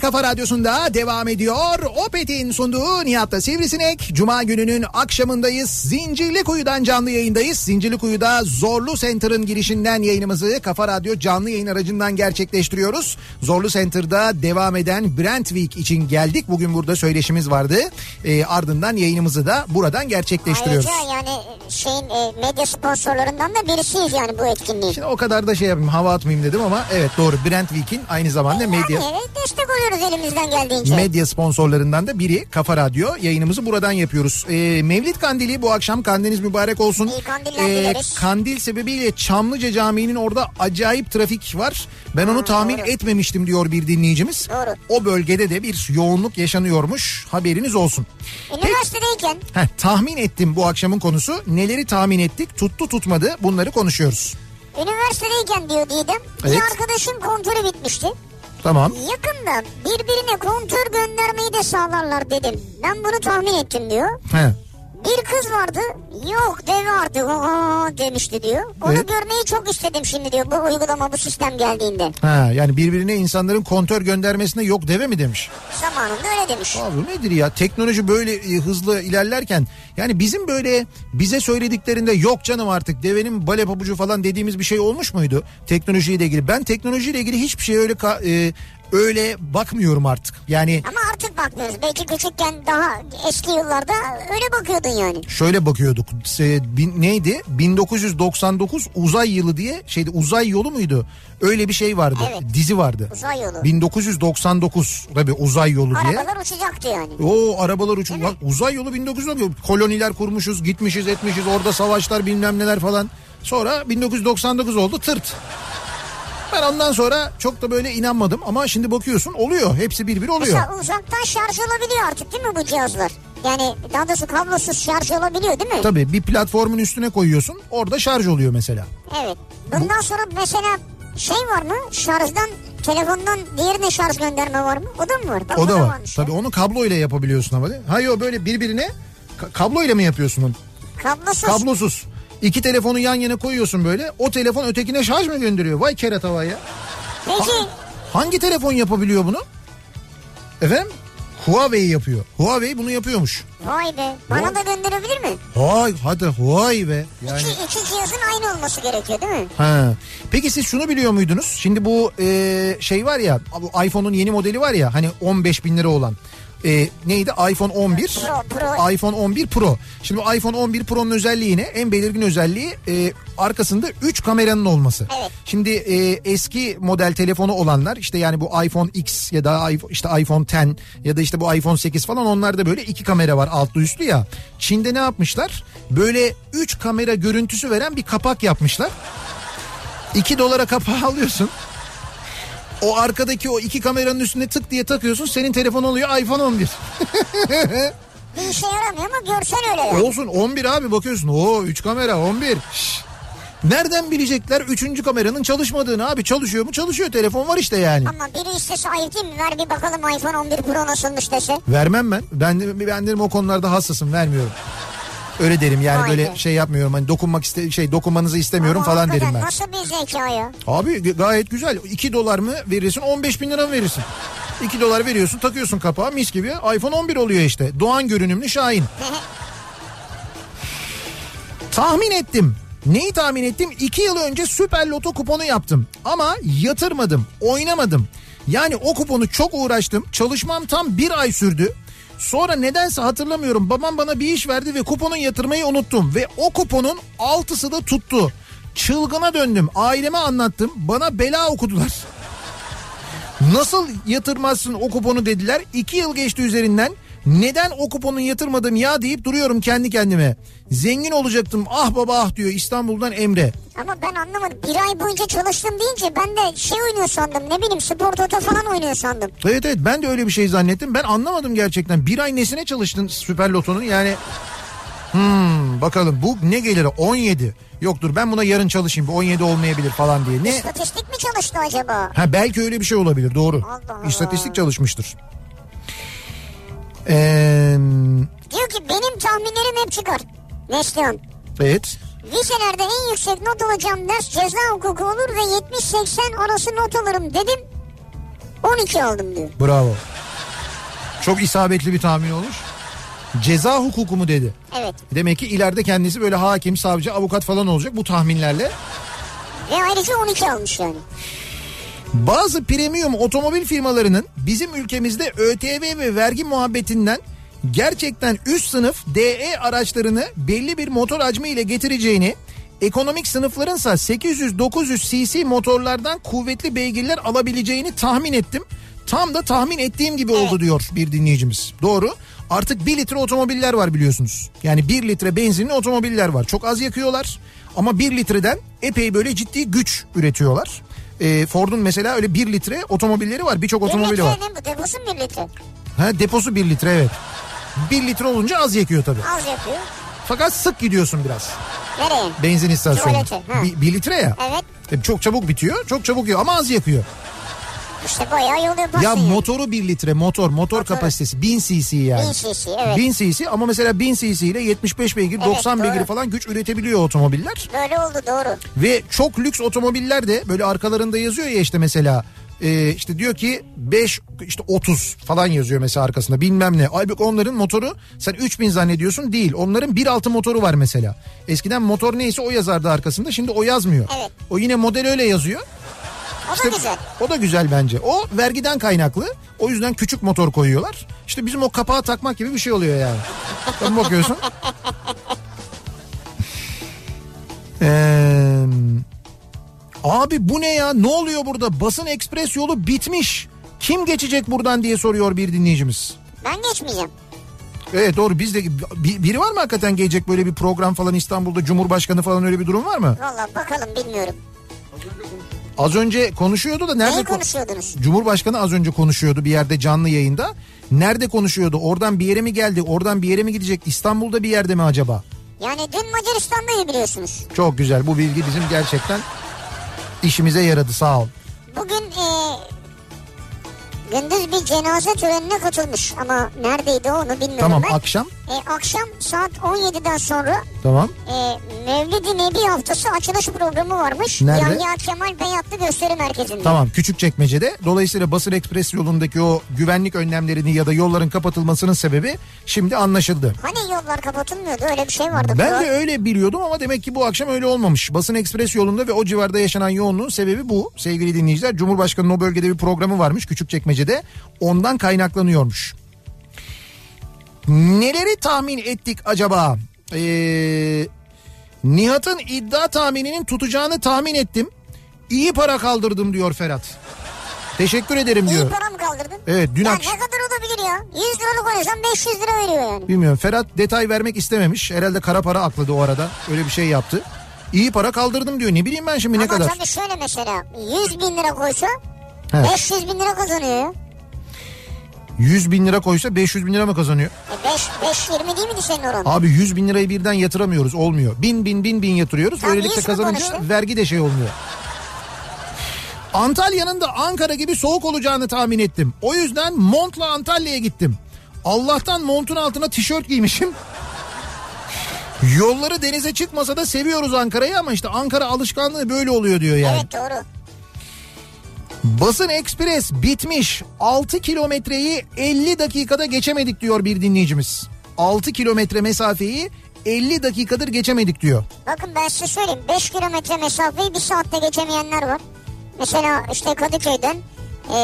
Kafa Radyosu'nda devam ediyor. Opet'in sunduğu Nihat'ta Sivrisinek. Cuma gününün akşamındayız. Zincirlikuyu'dan canlı yayındayız. Zincirlikuyu'da Zorlu Center'ın girişinden yayınımızı Kafa Radyo canlı yayın aracından gerçekleştiriyoruz. Zorlu Center'da devam eden Brand Week için geldik. Bugün burada söyleşimiz vardı. E, ardından yayınımızı da buradan gerçekleştiriyoruz. Ayrıca yani şeyin e, medya sponsorlarından da birisiyiz yani bu etkinliği. Şimdi o kadar da şey yapayım, hava atmayayım dedim ama evet doğru, Brand Week'in aynı zamanda e, medya... Yani, evet, destek oluyoruz. Elimizden geldiğince. Medya sponsorlarından da biri Kafa Radyo. Yayınımızı buradan yapıyoruz. Ee, Mevlid Kandili bu akşam, kandiliniz mübarek olsun. İyi kandiller ee, dileriz. Kandil sebebiyle Çamlıca Camii'nin orada acayip trafik var. Ben onu hmm, tahmin doğru. etmemiştim diyor bir dinleyicimiz. Doğru. O bölgede de bir yoğunluk yaşanıyormuş. Haberiniz olsun. Üniversitedeyken. Heh, tahmin ettim bu akşamın konusu. Neleri tahmin ettik? Tuttu tutmadı, bunları konuşuyoruz. Üniversitedeyken diyor Didem. Evet. Bir arkadaşım kontörü bitmişti. Tamam. Yakında birbirine kontör göndermeyi de sağlarlar dedim. Ben bunu tahmin ettim diyor. He. Bir kız vardı. Yok deve artık o demişti diyor. Onu evet. görmeyi çok istedim şimdi diyor. Bu uygulama, bu sistem geldiğinde. Ha, yani birbirine insanların kontör göndermesine yok deve mi demiş? Zamanında öyle demiş. Abi nedir ya, teknoloji böyle e, hızlı ilerlerken yani bizim böyle bize söylediklerinde yok canım artık devenin bale pabucu falan dediğimiz bir şey olmuş muydu teknolojiyle ilgili? Ben teknolojiyle ilgili hiçbir şey öyle ka- e, öyle bakmıyorum artık. Yani ama artık bakmıyoruz. Belki küçükken daha eski yıllarda öyle bakıyordun yani. Şöyle bakıyorduk. Neydi? bin dokuz yüz doksan dokuz uzay yılı diye şeydi, uzay yolu muydu? Öyle bir şey vardı. Evet. Dizi vardı. Uzay yolu. bin dokuz yüz doksan dokuz tabii uzay yolu arabalar diye. Arabalar uçacaktı yani. Oo arabalar uçuyor. Uzay yolu bin dokuz yüz doksan dokuz. Koloniler kurmuşuz, gitmişiz, etmişiz. Orada savaşlar bilmem neler falan. Sonra bin dokuz yüz doksan dokuz oldu tırt. Ben ondan sonra çok da böyle inanmadım ama şimdi bakıyorsun oluyor. Hepsi bir bir oluyor. Mesela uzaktan şarj olabiliyor artık değil mi bu cihazlar? Yani daha doğrusu kablosuz şarj olabiliyor değil mi? Tabii bir platformun üstüne koyuyorsun orada şarj oluyor mesela. Evet. Bundan bu... sonra mesela şey var mı? Şarjdan, telefondan diğerine şarj gönderme var mı? O da mı var? Bak, o, o da, da var. Tabii onu kablo ile yapabiliyorsun ama değil mi? Hayır o böyle birbirine ka- kablo ile mi yapıyorsun onu? Kablosuz. Kablosuz. İki telefonu yan yana koyuyorsun böyle. O telefon ötekine şarj mı gönderiyor? Vay kerata vay ya. Peki. Ha, hangi telefon yapabiliyor bunu? Efendim? Huawei yapıyor. Huawei bunu yapıyormuş. Vay be. Bana vay. Da gönderebilir mi? Vay hadi Huawei. Yani... İki, iki cihazın aynı olması gerekiyor değil mi? Ha. Peki siz şunu biliyor muydunuz? Şimdi bu e, şey var ya. Bu iPhone'un yeni modeli var ya. Hani on beş bin lira olan. E, neydi iPhone on bir Pro, Pro. iPhone on bir Pro. Şimdi iPhone on bir Pro'nun özelliğine en belirgin özelliği e, arkasında üç kameranın olması. Evet. Şimdi e, eski model telefonu olanlar işte yani bu iPhone X ya da işte iPhone on ya da işte bu iPhone sekiz falan onlarda böyle iki kamera var altlı üstlü ya. Çin'de ne yapmışlar? Böyle üç kamera görüntüsü veren bir kapak yapmışlar. iki dolara kapağı alıyorsun. O arkadaki o iki kameranın üstüne tık diye takıyorsun. Senin telefon oluyor iPhone on bir. Bir işe yaramıyor ama görsen öyle. Yani. Olsun on bir abi bakıyorsun. Oo üç kamera on bir. Şşş. Nereden bilecekler üçüncü kameranın çalışmadığını abi? Çalışıyor mu? Çalışıyor. Telefon var işte yani. Ama biri istese ayıp değil mi? Ver bir bakalım iPhone on bir Pro nasılmış dese. Vermem ben. Ben de, ben derim o konularda hassasım. Vermiyorum. Öyle derim yani. Haydi. Böyle şey yapmıyorum hani dokunmak iste şey dokunmanızı istemiyorum. Ama falan derim ben. Nasıl bir zeka ya? Abi gayet güzel. iki dolar mı verirsin on beş bin lira mı verirsin? iki dolar veriyorsun takıyorsun kapağı mis gibi iPhone on bir oluyor işte. Doğan görünümlü Şahin. Tahmin ettim. Neyi tahmin ettim? iki yıl önce Süper Loto kuponu yaptım ama yatırmadım oynamadım. Yani o kuponu çok uğraştım çalışmam tam bir ay sürdü. Sonra nedense hatırlamıyorum babam bana bir iş verdi ve kuponun yatırmayı unuttum. Ve o kuponun altısı da tuttu. Çılgına döndüm. Aileme anlattım. Bana bela okudular. Nasıl yatırmazsın o kuponu dediler. İki yıl geçti üzerinden. Neden o kuponun yatırmadım ya deyip duruyorum kendi kendime. Zengin olacaktım ah baba ah diyor İstanbul'dan Emre. Ama ben anlamadım bir ay boyunca çalıştım deyince ben de şey oynuyor sandım ne bileyim spor toto falan oynuyor sandım. Evet evet ben de öyle bir şey zannettim ben anlamadım gerçekten bir ay nesine çalıştın Süper Loto'nun yani. Hmm, bakalım bu ne gelir on yedi yoktur ben buna yarın çalışayım bu on yedi olmayabilir falan diye. Ne? İstatistik mi çalıştı acaba? Ha, belki öyle bir şey olabilir doğru. Allah Allah. İstatistik çalışmıştır. Ee... Diyor ki benim tahminlerim hep çıkar. Neslihan. Evet. Vizelerde en yüksek not alacağım ders ceza hukuku olur ve yetmiş seksen arası not alırım dedim. on iki aldım diyor. Bravo. Çok isabetli bir tahmin olmuş. Ceza hukuku mu dedi? Evet. Demek ki ileride kendisi böyle hakim, savcı, avukat falan olacak bu tahminlerle. Ve ayrıca on iki almış yani. Bazı premium otomobil firmalarının bizim ülkemizde ÖTV ve vergi muhabbetinden gerçekten üst sınıf D E araçlarını belli bir motor hacmi ile getireceğini, ekonomik sınıflarınsa sekiz yüz dokuz yüz cc motorlardan kuvvetli beygirler alabileceğini tahmin ettim. Tam da tahmin ettiğim gibi oldu evet. Diyor bir dinleyicimiz. Doğru. Artık bir litre otomobiller var biliyorsunuz. Yani bir litre benzinli otomobiller var. Çok az yakıyorlar ama bir litreden epey böyle ciddi güç üretiyorlar. Ford'un mesela öyle bir litre otomobilleri var. Birçok otomobili var. Bir litre değil mi? Deposu bir litre. Ha, deposu bir litre evet. bir litre olunca az yakıyor tabii. Az yakıyor. Fakat sık gidiyorsun biraz. Nereye? Benzin istasyonu. bir litre ya. Evet. E, çok çabuk bitiyor. Çok çabuk yiyor ama az yakıyor. İşte bayağı yolda basıyor. Ya motoru bir litre motor. Motor Motoru. Kapasitesi bin cc yani. bin cc evet. bin cc ama mesela bin cc ile yetmiş beş beygir evet, doksan doğru. Beygir falan güç üretebiliyor otomobiller. Böyle oldu doğru. Ve çok lüks otomobiller de böyle arkalarında yazıyor ya işte mesela. E, işte diyor ki beş işte otuz falan yazıyor mesela arkasında bilmem ne. Halbuki onların motoru sen üç bin zannediyorsun değil. Onların bir altı motoru var mesela. Eskiden motor neyse o yazardı arkasında şimdi o yazmıyor. Evet. O yine model öyle yazıyor. O işte da güzel. O da güzel bence. O vergiden kaynaklı. O yüzden küçük motor koyuyorlar. İşte bizim o kapağı takmak gibi bir şey oluyor yani. Tabii bakıyorsun. Eee... Abi bu ne ya? Ne oluyor burada? Basın Ekspres yolu bitmiş. Kim geçecek buradan diye soruyor bir dinleyicimiz. Ben geçmeyeceğim. Evet doğru. Biz de biri var mı hakikaten gelecek böyle bir program falan İstanbul'da Cumhurbaşkanı falan öyle bir durum var mı? Vallahi bakalım bilmiyorum. Az önce konuşuyordu da nerede? Neyi konuşuyordunuz? Cumhurbaşkanı az önce konuşuyordu bir yerde canlı yayında. Nerede konuşuyordu? Oradan bir yere mi geldi? Oradan bir yere mi gidecek? İstanbul'da bir yerde mi acaba? Yani dün Macaristan'daydı biliyorsunuz. Çok güzel. Bu bilgi bizim gerçekten İşimize yaradı, sağ ol. Bugün e, gündüz bir cenaze törenine katılmış ama neredeydi onu bilmiyorum. Tamam ben. akşam? E, akşam saat on yediden sonra tamam. e, Mevlid-i Nebi haftası açılış programı varmış. Nerede? Yahya Kemal Beyatlı Gösteri Merkezi'nde. Tamam, Küçükçekmece'de. Dolayısıyla Basın Ekspres yolundaki o güvenlik önlemlerini ya da yolların kapatılmasının sebebi şimdi anlaşıldı. Hani yollar kapatılmıyordu, öyle bir şey vardı. Ben bu. de öyle biliyordum ama demek ki bu akşam öyle olmamış. Basın Ekspres yolunda ve o civarda yaşanan yoğunluğun sebebi bu sevgili dinleyiciler. Cumhurbaşkanı'nın o bölgede bir programı varmış Küçükçekmece'de, ondan kaynaklanıyormuş. Neleri tahmin ettik acaba? Ee, Nihat'ın iddia tahmininin tutacağını tahmin ettim. İyi para kaldırdım diyor Ferhat. Teşekkür ederim diyor. İyi para mı kaldırdın? Evet, dün akşam. Ne kadar olabilir ya? yüz liralık oynasan beş yüz lira veriyor yani. Bilmiyorum, Ferhat detay vermek istememiş. Herhalde kara para akladı o arada. Öyle bir şey yaptı. İyi para kaldırdım diyor. Ne bileyim ben şimdi ama ne kadar. Ama tabii şöyle mesela yüz bin lira koysa evet. beş yüz bin lira kazanıyor ya. yüz bin lira koysa beş yüz bin lira mı kazanıyor? beş yirmi değil miydi senin oranın? Abi yüz bin lirayı birden yatıramıyoruz, olmuyor. Bin bin bin bin yatırıyoruz. Tam böylelikle kazanınca konuştum. Vergi de şey olmuyor. Antalya'nın da Ankara gibi soğuk olacağını tahmin ettim. O yüzden montla Antalya'ya gittim. Allah'tan montun altına tişört giymişim. Yolları denize çıkmasa da seviyoruz Ankara'yı ama işte Ankara alışkanlığı böyle oluyor diyor yani. Evet doğru. Basın Ekspres bitmiş. altı kilometreyi elli dakikada geçemedik diyor bir dinleyicimiz. altı kilometre mesafeyi elli dakikadır geçemedik diyor. Bakın ben size söyleyeyim. beş kilometre mesafeyi bir saatte geçemeyenler var. Mesela işte Kadıköy'den e,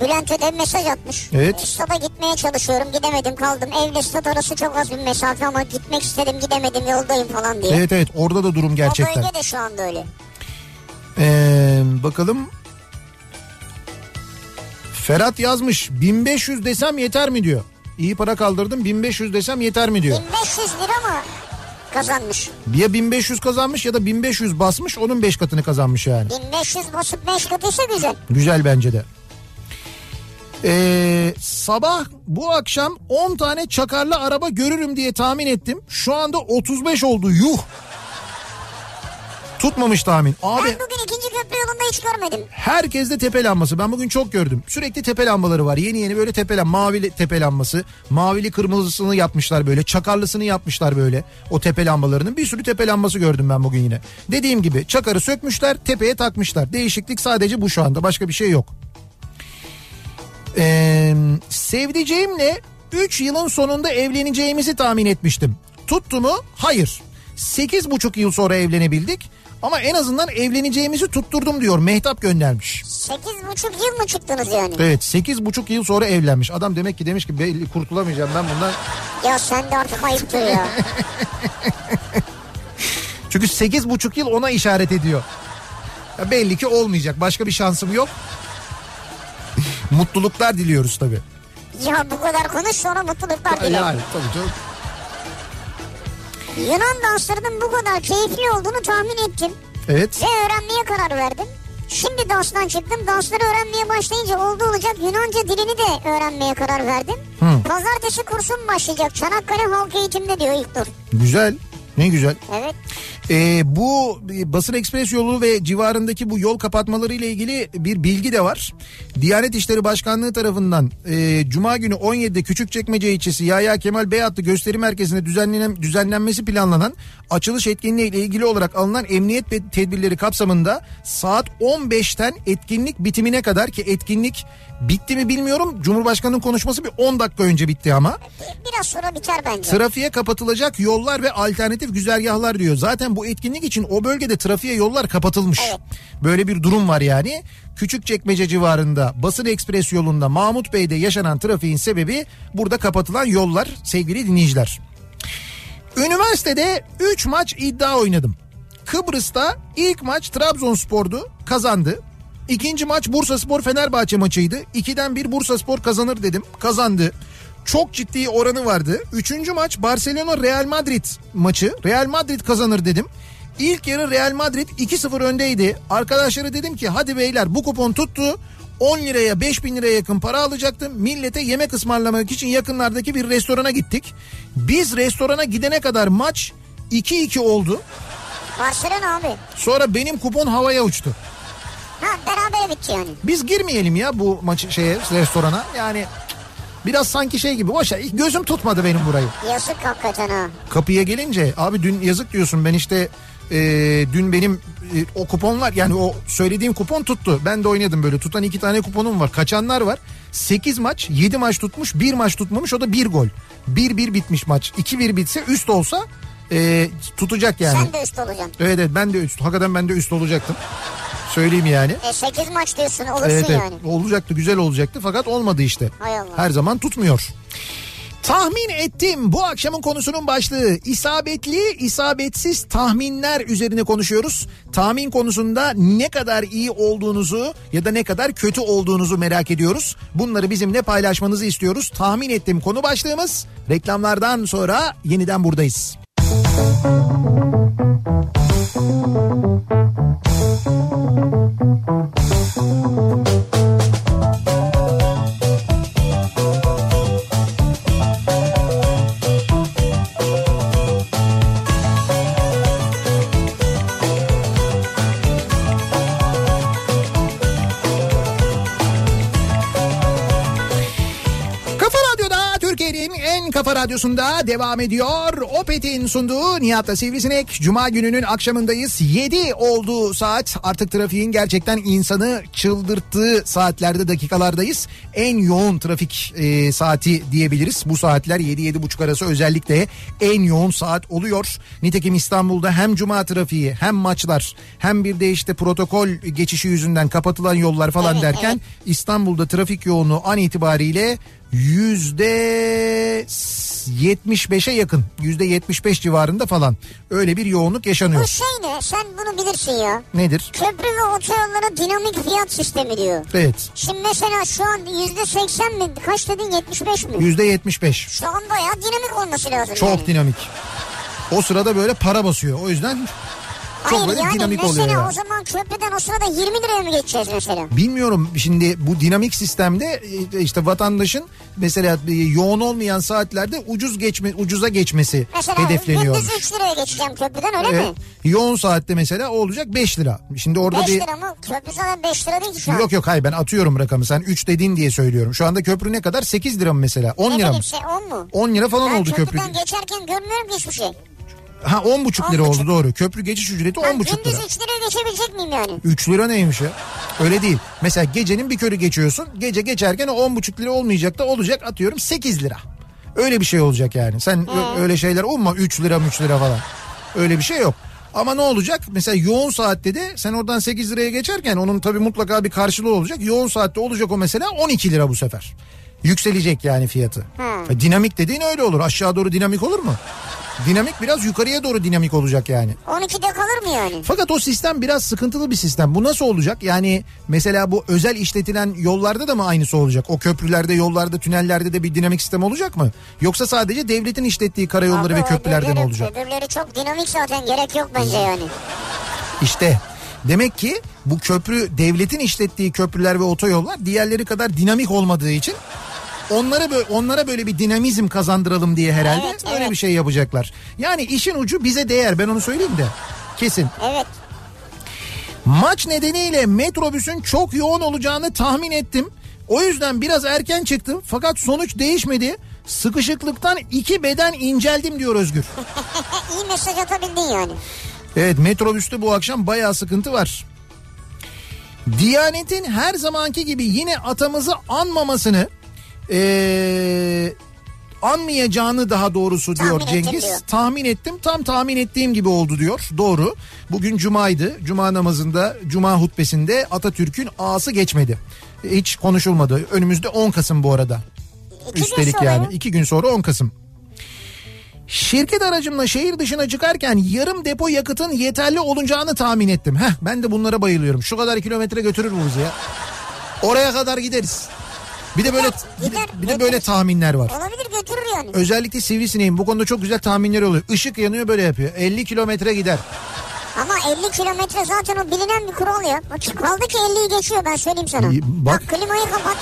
Bülent Ödev mesaj atmış. Evet. Stada gitmeye çalışıyorum, gidemedim, kaldım. Evle stat arası çok az bir mesafe ama gitmek istedim, gidemedim, yoldayım falan diye. Evet evet, orada da durum gerçekten. O bölge de şu anda öyle. Ee, bakalım... Ferhat yazmış bin beş yüz desem yeter mi diyor. İyi para kaldırdım, bin beş yüz desem yeter mi diyor. bin beş yüz lira mı kazanmış? Ya bin beş yüz kazanmış ya da bin beş yüz basmış, onun beş katını kazanmış yani. bin beş yüz basıp beş katıysa güzel. Güzel bence de. Ee, sabah bu akşam on tane çakarlı araba görürüm diye tahmin ettim. Şu anda otuz beş oldu, yuh. Tutmamış tahmin. Abi, ben bugün ikinci köprü yolunda hiç görmedim. Herkes de tepe lambası. Ben bugün çok gördüm. Sürekli tepe lambaları var. Yeni yeni böyle tepe lambası. Mavili tepe lambası. Mavili kırmızısını yapmışlar böyle. Çakarlısını yapmışlar böyle. O tepe lambalarının bir sürü tepe lambası gördüm ben bugün yine. Dediğim gibi çakarı sökmüşler. Tepeye takmışlar. Değişiklik sadece bu şu anda. Başka bir şey yok. Ee, sevdiceğimle üç yılın sonunda evleneceğimizi tahmin etmiştim. Tuttu mu? Hayır. sekiz buçuk yıl sonra evlenebildik. Ama en azından evleneceğimizi tutturdum diyor. Mehtap göndermiş. sekiz buçuk yıl mı çıktınız yani? Evet, sekiz buçuk yıl sonra evlenmiş. Adam demek ki demiş ki belli kurtulamayacağım ben bundan. Ya sen de artık ayıptır ya. Çünkü sekiz buçuk yıl ona işaret ediyor. Ya belli ki olmayacak. Başka bir şansım yok. Mutluluklar diliyoruz tabii. Ya bu kadar konuş sonra mutluluklar dilerim. Yani tabii canım. Yunan danslarının bu kadar keyifli olduğunu tahmin ettim. Evet. Ve öğrenmeye karar verdim. Şimdi danstan çıktım. Dansları öğrenmeye başlayınca oldu olacak Yunanca dilini de öğrenmeye karar verdim. Hı. Pazartesi kursum başlayacak. Çanakkale Halk Eğitim'de diyor İlknur. Güzel. Ne güzel. Evet. Ee, bu Basın Ekspres yolu ve civarındaki bu yol kapatmaları ile ilgili bir bilgi de var. Diyanet İşleri Başkanlığı tarafından e, Cuma günü on yedide Küçükçekmece ilçesi Yahya Kemal Beyatlı Gösteri Merkezi'nde düzenlenen, düzenlenmesi planlanan açılış etkinliği ile ilgili olarak alınan emniyet tedbirleri kapsamında saat on beşten etkinlik bitimine kadar, ki etkinlik bitti mi bilmiyorum. Cumhurbaşkanı'nın konuşması bir on dakika önce bitti ama. Biraz sonra biter bence. Trafiğe kapatılacak yollar ve alternatif alternatif güzergahlar diyor. Zaten bu etkinlik için o bölgede trafiğe yollar kapatılmış. Evet. Böyle bir durum var yani. Küçükçekmece civarında Basın Ekspres yolunda Mahmut Bey'de yaşanan trafiğin sebebi burada kapatılan yollar sevgili dinleyiciler. Üniversitede üç maç iddia oynadım. Kıbrıs'ta ilk maç Trabzonspor'du, kazandı. İkinci maç Bursaspor Fenerbahçe maçıydı. ikiden bir Bursaspor kazanır dedim, kazandı. Çok ciddi oranı vardı. Üçüncü maç Barcelona Real Madrid maçı. Real Madrid kazanır dedim. İlk yarı Real Madrid iki sıfır öndeydi. Arkadaşlara dedim ki hadi beyler bu kupon tuttu. on liraya beş bin liraya yakın para alacaktım. Millete yemek ısmarlamak için yakınlardaki bir restorana gittik. Biz restorana gidene kadar maç iki iki oldu. Barcelona abi. Sonra benim kupon havaya uçtu. Ha, beraber bitti yani. Biz girmeyelim ya bu maçı şeye, restorana. Yani biraz sanki şey gibi boşa. Gözüm tutmadı benim burayı. Yazık hakikaten ha. Kapıya gelince abi dün yazık diyorsun, ben işte e, dün benim e, o kuponlar yani o söylediğim kupon tuttu. Ben de oynadım böyle, tutan iki tane kuponum var. Kaçanlar var. sekiz maç yedi maç tutmuş, bir maç tutmamış, o da bir gol. bir bir bitmiş maç. iki bir bitse üst olsa e, tutacak yani. Sen de üst olacaksın. Evet evet ben de üst. Hakikaten ben de üst olacaktım. Söyleyeyim yani. E sekiz maç diyorsun, olursun evet, evet. Yani. Olacaktı, güzel olacaktı fakat olmadı işte. Hay Allah. Her zaman tutmuyor. Tahmin ettim. Bu akşamın konusunun başlığı. İsabetli, isabetsiz tahminler üzerine konuşuyoruz. Tahmin konusunda ne kadar iyi olduğunuzu ya da ne kadar kötü olduğunuzu merak ediyoruz. Bunları bizimle paylaşmanızı istiyoruz. Tahmin ettim konu başlığımız. Reklamlardan sonra yeniden buradayız. Kafa Radyosu'nda devam ediyor. Opet'in sunduğu Nihat'la Sivrisinek. Cuma gününün akşamındayız. yedi olduğu saat, artık trafiğin gerçekten insanı çıldırttığı saatlerde, dakikalardayız. En yoğun trafik e, saati diyebiliriz. Bu saatler yedi yedi buçuk arası özellikle en yoğun saat oluyor. Nitekim İstanbul'da hem cuma trafiği hem maçlar hem bir de işte protokol geçişi yüzünden kapatılan yollar falan evet, derken evet. İstanbul'da trafik yoğunluğu an itibariyle yüzde yetmiş beşe yakın, yüzde yetmiş beş civarında falan, öyle bir yoğunluk yaşanıyor. Bu şey ne? Sen bunu bilirsin ya. Nedir? Köprü ve otoyollara dinamik fiyat sistemi diyor. Evet. Şimdi mesela şu an yüzde seksen mi? Kaç dedin? yetmiş beş mi? yüzde yetmiş beş. Şu an bayağı dinamik olması lazım. Çok yani. Dinamik. O sırada böyle para basıyor. O yüzden... Çok hayır yani mesela yani. O zaman köprüden o sırada yirmi liraya mı geçeceğiz mesela? Bilmiyorum, şimdi bu dinamik sistemde işte vatandaşın mesela yoğun olmayan saatlerde ucuz geçme, ucuza geçmesi mesela hedefleniyor. Mesela üç liraya geçeceğim köprüden öyle evet. mi? Yoğun saatte mesela olacak beş lira. Şimdi orada beş lira mı? Köprü zaten beş lira değil ki şu an. Yok yok hayır, ben atıyorum rakamı, sen üç dedin diye söylüyorum. Şu anda köprü ne kadar? sekiz lira mı mesela? on lira mı? Şey, on mu? on lira falan ben oldu köprü. Ben köprüden geçerken görmüyorum ki hiçbir şey. Ha on buçuk lira oldu doğru. Köprü geçiş ücreti on buçuk lira. Gündüz üç liraya geçebilecek miyim yani? üç lira neymiş ya? Öyle değil. Mesela gecenin bir körü geçiyorsun. Gece geçerken o on buçuk lira olmayacak da olacak atıyorum sekiz lira. Öyle bir şey olacak yani. Sen hmm. öyle şeyler umma, üç lira üç lira falan. Öyle bir şey yok. Ama ne olacak? Mesela yoğun saatte de sen oradan sekiz liraya geçerken onun tabii mutlaka bir karşılığı olacak. Yoğun saatte olacak o mesela on iki lira bu sefer. Yükselecek yani fiyatı. Hmm. Dinamik dediğin öyle olur. Aşağı doğru dinamik olur mu? Dinamik biraz yukarıya doğru dinamik olacak yani. on ikide kalır mı yani? Fakat o sistem biraz sıkıntılı bir sistem. Bu nasıl olacak? Yani mesela bu özel işletilen yollarda da mı aynısı olacak? O köprülerde, yollarda, tünellerde de bir dinamik sistem olacak mı? Yoksa sadece devletin işlettiği karayolları abi, ve köprülerden mi olacak? Öbürleri çok dinamik zaten, gerek yok bence yani. İşte demek ki bu köprü, devletin işlettiği köprüler ve otoyollar diğerleri kadar dinamik olmadığı için... Onlara böyle, onlara böyle bir dinamizm kazandıralım diye herhalde evet, öyle evet. bir şey yapacaklar. Yani işin ucu bize değer, ben onu söyleyeyim de kesin. Evet. Maç nedeniyle metrobüsün çok yoğun olacağını tahmin ettim. O yüzden biraz erken çıktım fakat sonuç değişmedi. Sıkışıklıktan iki beden inceldim diyor Özgür. İyi mesaj atabildin yani. Evet, metrobüste bu akşam bayağı sıkıntı var. Diyanet'in her zamanki gibi yine atamızı anmamasını... Ee, anmayacağını daha doğrusu tahmin diyor Cengiz. Diyor. Tahmin ettim, tam tahmin ettiğim gibi oldu diyor. Doğru. Bugün cumaydı. Cuma namazında, cuma hutbesinde Atatürk'ün ağası geçmedi. Hiç konuşulmadı. Önümüzde on Kasım bu arada. İki Üstelik yani. Ya. iki gün sonra on Kasım. Şirket aracımla şehir dışına çıkarken yarım depo yakıtın yeterli olacağını tahmin ettim. Heh, ben de bunlara bayılıyorum. Şu kadar kilometre götürür bu bizi ya. Oraya kadar gideriz. Bir de böyle evet, gider, bir de böyle tahminler var. Olabilir, götürür yani. Özellikle Sivrisineğin bu konuda çok güzel tahminleri oluyor. Işık yanıyor, böyle yapıyor. elli kilometre gider. Ama elli kilometre zaten o bilinen bir kural ya. Kaldı ki elliyi geçiyor, ben söyleyeyim sana. Bak, bak klimayı kapat.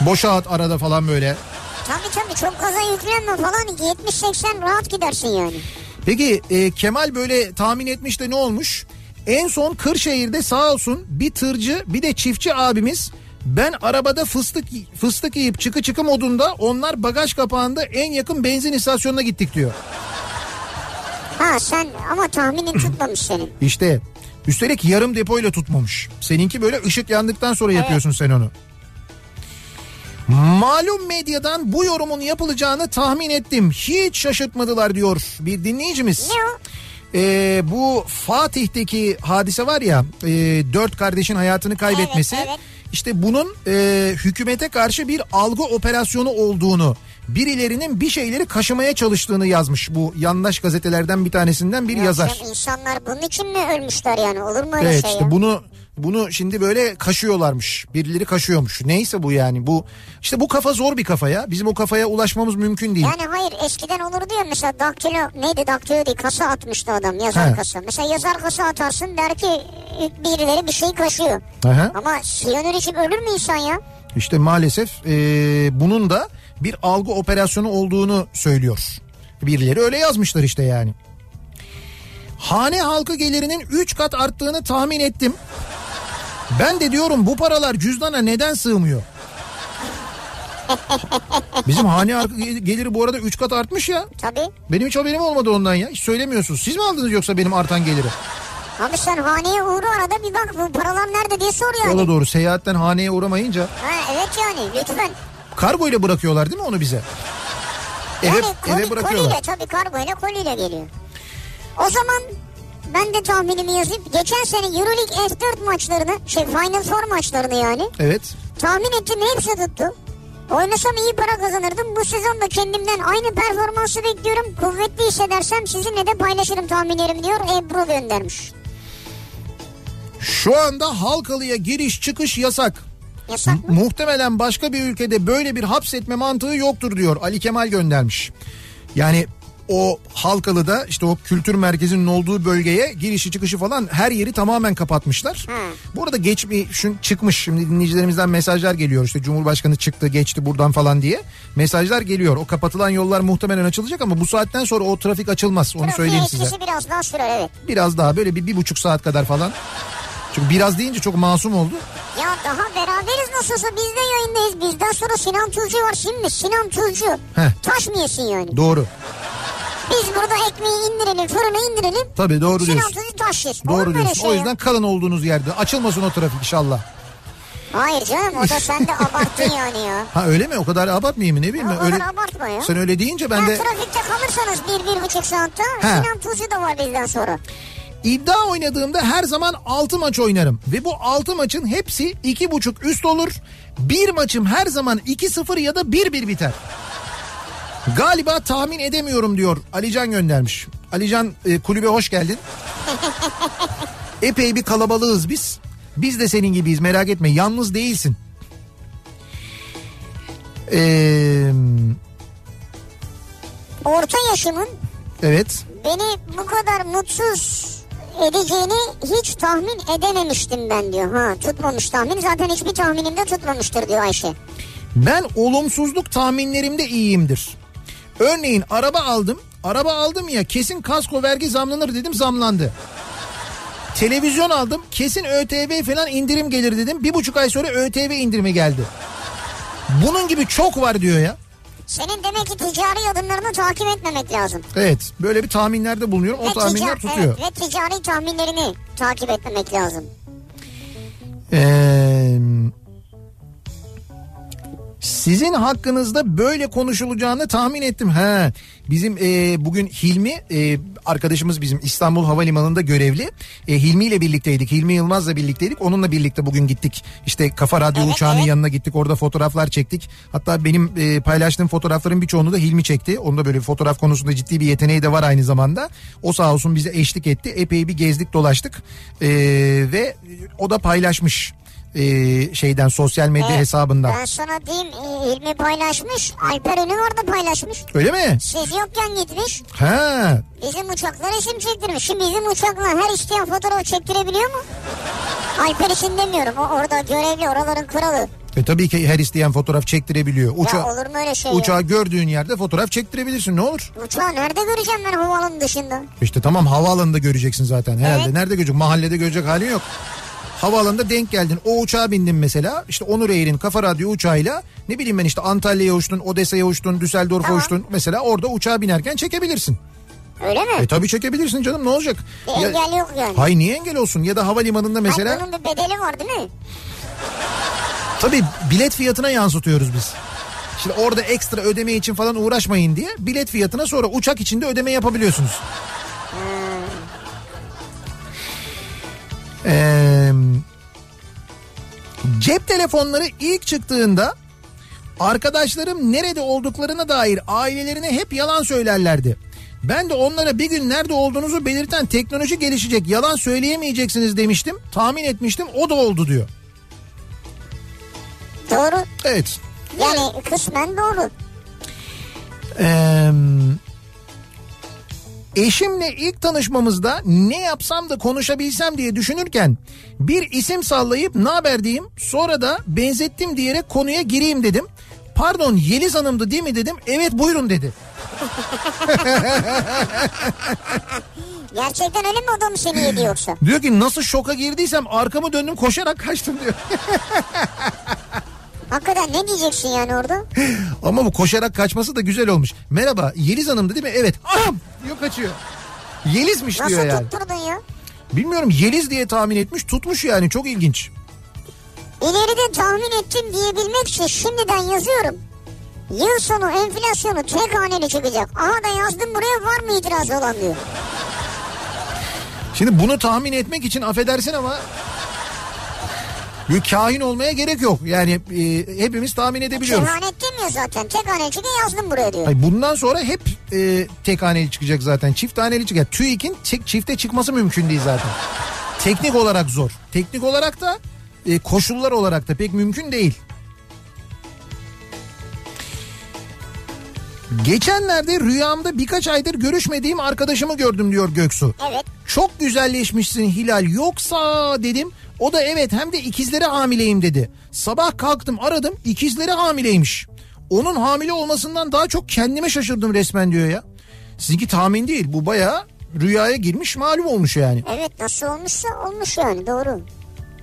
Boşa at arada falan böyle. Tabii tabii, çok gaza yüklenme falan, yetmiş seksen rahat gidersin yani. Peki e, Kemal böyle tahmin etmiş de ne olmuş? En son Kırşehir'de sağ olsun bir tırcı bir de çiftçi abimiz... Ben arabada fıstık fıstık yiyip çıkı çıkı modunda, onlar bagaj kapağında en yakın benzin istasyonuna gittik diyor. Ha sen ama tahminin tutmamış senin. İşte üstelik yarım depoyla tutmamış. Seninki böyle ışık yandıktan sonra evet. yapıyorsun sen onu. Malum medyadan bu yorumun yapılacağını tahmin ettim. Hiç şaşırtmadılar diyor bir dinleyicimiz. Ne o? Ee, bu Fatih'teki hadise var ya, e, dört kardeşin hayatını kaybetmesi. Evet, evet. İşte bunun e, hükümete karşı bir algı operasyonu olduğunu, birilerinin bir şeyleri kaşımaya çalıştığını yazmış bu yandaş gazetelerden bir tanesinden bir ya yazar. İnsanlar bunun için mi ölmüşler yani, olur mu öyle evet, şey? Evet işte ya? bunu bunu şimdi böyle kaşıyorlarmış, birileri kaşıyormuş. Neyse bu yani bu işte bu kafa zor bir kafa ya, bizim o kafaya ulaşmamız mümkün değil. Yani hayır, eskiden olurdu ya mesela daktilo neydi daktilo değil kasa atmıştı adam, yazar He. kasa. Mesela yazar kasa atarsın, der ki birileri bir şey kaşıyor. Aha. Ama siyanür için ölür mü insan ya? İşte maalesef e, bunun da bir algı operasyonu olduğunu söylüyor. Birileri öyle yazmışlar işte yani. Hane halkı gelirinin üç kat arttığını tahmin ettim. Ben de diyorum bu paralar cüzdana neden sığmıyor? Bizim hane halkı geliri bu arada üç kat artmış ya. Tabii. Benim hiç haberim olmadı ondan ya. Hiç söylemiyorsunuz. Siz mi aldınız yoksa benim artan geliri? Abi sen haneye uğra arada, bir bak bu paralar nerede diye sor yani. Ola doğru, seyahatten haneye uğramayınca. Ha, evet yani lütfen. Kargo ile bırakıyorlar değil mi onu bize? Yani eve, koli, eve bırakıyorlar. Koliyle, tabii kargo ile koliyle geliyor. O zaman ben de tahminimi yazayım. Geçen sene Euroleague F dört maçlarını, şey Final Four maçlarını yani. Evet. Tahmin ettim, hepsi tuttu. Oynasam iyi para kazanırdım. Bu sezon da kendimden aynı performansı bekliyorum. Kuvvetli hissedersem sizinle de paylaşırım tahminlerimi diyor. Ebru göndermiş. Şu anda Halkalı'ya giriş çıkış yasak. Yasak mı? Muhtemelen başka bir ülkede böyle bir hapsetme mantığı yoktur diyor. Ali Kemal göndermiş. Yani... O Halkalı'da işte o kültür merkezinin olduğu bölgeye girişi çıkışı falan her yeri tamamen kapatmışlar. Hmm. Bu arada geçmiş çıkmış, şimdi dinleyicilerimizden mesajlar geliyor, işte Cumhurbaşkanı çıktı geçti buradan falan diye mesajlar geliyor. O kapatılan yollar muhtemelen açılacak ama bu saatten sonra o trafik açılmaz, onu söyleyeyim size. Trafiğe etkisi biraz daha sürer evet. Biraz daha böyle bir, bir buçuk saat kadar falan. Çünkü biraz deyince çok masum oldu. Ya daha beraberiz nasılsa, biz de yayındayız. Bizden sonra Sinan Tuzcu var şimdi. Sinan Tuzcu. Heh. Taş mı yesin yani? Doğru. Biz burada ekmeği indirelim, fırını indirelim. Tabii doğru Sinan diyorsun. Sinan Tuzcu taş yesin. Doğru diyorsun. Şey o yüzden ya. Kalın olduğunuz yerde. Açılmasın o trafik inşallah. Hayır canım, o da sen de abarttın yani ya. Ha öyle mi? O kadar abartmayayım mı? Ne bileyim mi? O öyle... kadar abartma ya. Sen öyle deyince ben ya, de... Trafikte kalırsanız bir, bir buçuk saatte Sinan Tuzcu da var bizden sonra. İddia oynadığımda her zaman altı maç oynarım ve bu altı maçın hepsi iki buçuk üst olur. Bir maçım her zaman iki sıfır ya da bir bir biter. Galiba tahmin edemiyorum diyor. Alican göndermiş. Alican e, kulübe hoş geldin. Epey bir kalabalığız biz. Biz de senin gibiyiz, merak etme, yalnız değilsin. Ee... Orta yaşımın evet. beni bu kadar mutsuz edeceğini hiç tahmin edememiştim ben diyor. Ha, tutmamış tahmin, zaten hiçbir tahminim de tutmamıştır diyor Ayşe. Ben olumsuzluk tahminlerimde iyiyimdir. Örneğin araba aldım. Araba aldım ya, kesin kasko vergi zamlanır dedim, zamlandı. Televizyon aldım, kesin ÖTV falan indirim gelir dedim. Bir buçuk ay sonra ÖTV indirimi geldi. Bunun gibi çok var diyor ya. Senin demek ki ticari adımlarını takip etmemek lazım. Evet, böyle bir tahminlerde bulunuyorum. O ve tahminler tica- tutuyor. Evet, ve ticari tahminlerini takip etmemek lazım. Eee... Sizin hakkınızda böyle konuşulacağını tahmin ettim. He, bizim e, bugün Hilmi e, arkadaşımız bizim İstanbul Havalimanı'nda görevli. E, Hilmi ile birlikteydik. Hilmi Yılmaz'la birlikteydik. Onunla birlikte bugün gittik. İşte Kafa Radyo evet, uçağının evet. yanına gittik. Orada fotoğraflar çektik. Hatta benim e, paylaştığım fotoğrafların birçoğunu da Hilmi çekti. Onda böyle fotoğraf konusunda ciddi bir yeteneği de var aynı zamanda. O sağ olsun bize eşlik etti. Epey bir gezdik dolaştık. E, ve o da paylaşmış. Ee, şeyden sosyal medya evet, hesabından. Ben sana diyeyim, Hilmi paylaşmış, Alper Ünlü orada paylaşmış. Öyle mi? Siz yokken gitmiş. Ha. Bizim uçakla resim çektirmiş. Şimdi bizim uçakla her isteyen fotoğraf çektirebiliyor mu? Alper için demiyorum, o orada görevli, oraların kralı. E tabii ki her isteyen fotoğraf çektirebiliyor. Uça- ya olur mu öyle şey? Uçağı ya? Gördüğün yerde fotoğraf çektirebilirsin, ne olur? Uçağı nerede göreceğim ben havaalanı dışında? İşte tamam, havaalanında göreceksin zaten herhalde. Evet. Nerede görecek? Mahallede görecek halin yok. Havaalanında denk geldin. O uçağa bindin mesela. İşte Onur Eğir'in Kafa Radyo uçağıyla ne bileyim ben işte Antalya'ya uçtun, Odessa'ya uçtun, Düsseldorf'a tamam. uçtun. Mesela orada uçağa binerken çekebilirsin. Öyle mi? E tabii çekebilirsin canım, ne olacak? Bir ya, engel yok yani. Hayır, niye engel olsun? Ya da havalimanında mesela. Hayır, bunun bir bedeli var değil mi? Tabii bilet fiyatına yansıtıyoruz biz. Şimdi orada ekstra ödeme için falan uğraşmayın diye bilet fiyatına sonra uçak içinde ödeme yapabiliyorsunuz. Ee, cep telefonları ilk çıktığında arkadaşlarım nerede olduklarına dair ailelerine hep yalan söylerlerdi. Ben de onlara bir gün nerede olduğunuzu belirten teknoloji gelişecek, yalan söyleyemeyeceksiniz demiştim. Tahmin etmiştim, o da oldu diyor. Doğru. Evet. Yani kısmen doğru. Eee... Eşimle ilk tanışmamızda ne yapsam da konuşabilsem diye düşünürken bir isim sallayıp ne haber diyeyim, sonra da benzettim diyerek konuya gireyim dedim. Pardon, Yeliz Hanım'dı değil mi dedim. Evet buyurun dedi. Gerçekten öyle mi, o da mı seni yedi yoksa? Diyor ki nasıl şoka girdiysem arkamı döndüm koşarak kaçtım diyor. Hakikaten ne diyeceksin yani orada? Ama bu koşarak kaçması da güzel olmuş. Merhaba, Yeliz Hanım'dı değil mi? Evet. Aham diyor, kaçıyor. Yeliz'miş nasıl diyor yani. Nasıl tutturdun ya? Bilmiyorum, Yeliz diye tahmin etmiş, tutmuş yani, çok ilginç. İleride tahmin ettim diyebilmek için şimdiden yazıyorum. Yıl sonu enflasyonu tek haneli çıkacak. Aha da yazdım buraya, var mı itiraz olan diyor. Şimdi bunu tahmin etmek için affedersin ama... Kahin olmaya gerek yok. Yani e, hepimiz tahmin edebiliyoruz. Kehanet demiyor zaten. Tek haneli çıkıyor, yazdım buraya diyor. Hayır, bundan sonra hep e, tek haneli çıkacak zaten. Çift haneli çıkacak. TÜİK'in tek, çifte çıkması mümkün değil zaten. Teknik olarak zor. Teknik olarak da e, koşullar olarak da pek mümkün değil. Geçenlerde rüyamda birkaç aydır görüşmediğim arkadaşımı gördüm diyor Göksu. Evet. Çok güzelleşmişsin Hilal, yoksa dedim. O da evet, hem de ikizlere hamileyim dedi. Sabah kalktım, aradım, ikizlere hamileymiş. Onun hamile olmasından daha çok kendime şaşırdım resmen diyor ya. Sizinki tahmin değil, bu bayağı rüyaya girmiş, malum olmuş yani. Evet, nasıl olmuşsa olmuş yani, doğru.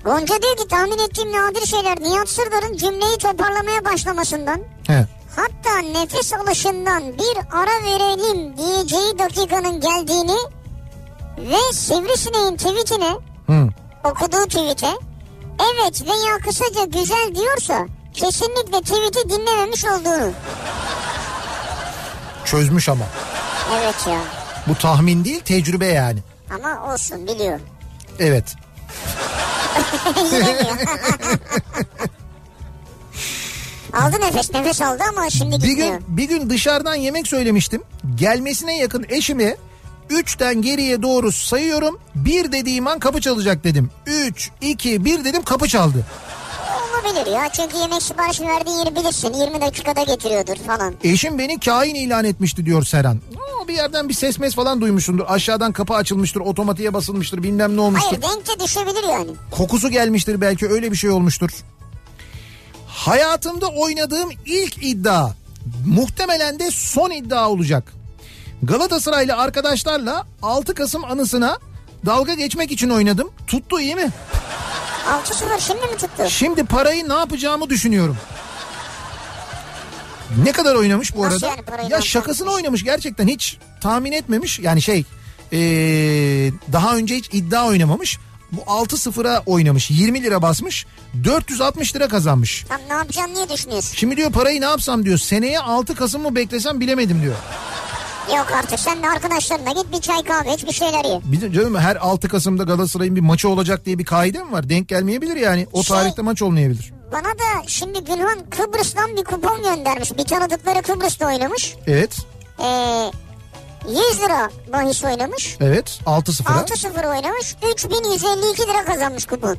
Gonca diyor ki tahmin ettiğim nadir şeyler Nihat Sırdar'ın cümleyi toparlamaya başlamasından. He. Hatta nefes alışından bir ara verelim diyeceği dakikanın geldiğini ve Sivrisineğin tweetine... Hı. Okuduğu tweet'e evet veya kısaca güzel diyorsa kesinlikle tweet'i dinlememiş olduğunu. Çözmüş ama. Evet ya. Bu tahmin değil, tecrübe yani. Ama olsun, biliyorum. Evet. Aldı nefes, nefes aldı ama şimdi bir gitmiyor. Gün, bir gün dışarıdan yemek söylemiştim. Gelmesine yakın eşimi... Üçten geriye doğru sayıyorum. Bir dediğim an kapı çalacak dedim. Üç, iki, bir dedim, kapı çaldı. Olabilir ya, çünkü yemek siparişi verdiğin yeri bilirsin. Yirmi dakikada getiriyordur falan. Eşim beni kahin ilan etmişti diyor Serhan. Oo, bir yerden bir ses mes falan duymuşsundur. Aşağıdan kapı açılmıştır, otomatiğe basılmıştır, bilmem ne olmuştur. Hayır, denk de düşebilir yani. Kokusu gelmiştir belki, öyle bir şey olmuştur. Hayatımda oynadığım ilk iddia, muhtemelen de son iddia olacak. Galatasaraylı arkadaşlarla altı Kasım anısına dalga geçmek için oynadım. Tuttu, iyi mi? altı sıfır şimdi mi tuttu? Şimdi parayı ne yapacağımı düşünüyorum. Ne kadar oynamış bu Nasıl arada? Yani ya şakasını oynamış gerçekten, hiç tahmin etmemiş. Yani şey ee, daha önce hiç iddia oynamamış. Bu altı sıfıra oynamış. yirmi lira basmış. dört yüz altmış lira kazanmış. Tam ne yapacağım niye düşünüyorsun? Şimdi diyor parayı ne yapsam diyor. Seneye altı Kasım mı beklesem bilemedim diyor. Yok artık sen de arkadaşlarına git bir çay kahve hiçbir şeyler ye. Bizim canım her altı Kasım'da Galatasaray'ın bir maçı olacak diye bir kaide mi var? Denk gelmeyebilir yani. O şey, tarihte maç olmayabilir. Bana da şimdi Gülhan Kıbrıs'tan bir kupon göndermiş. Bir tanıdıkları Kıbrıs'ta oynamış. Evet. Ee, yüz lira bahis oynamış. Evet. altı sıfıra. altı sıfır oynamış. üç bin yüz elli iki lira kazanmış kupon.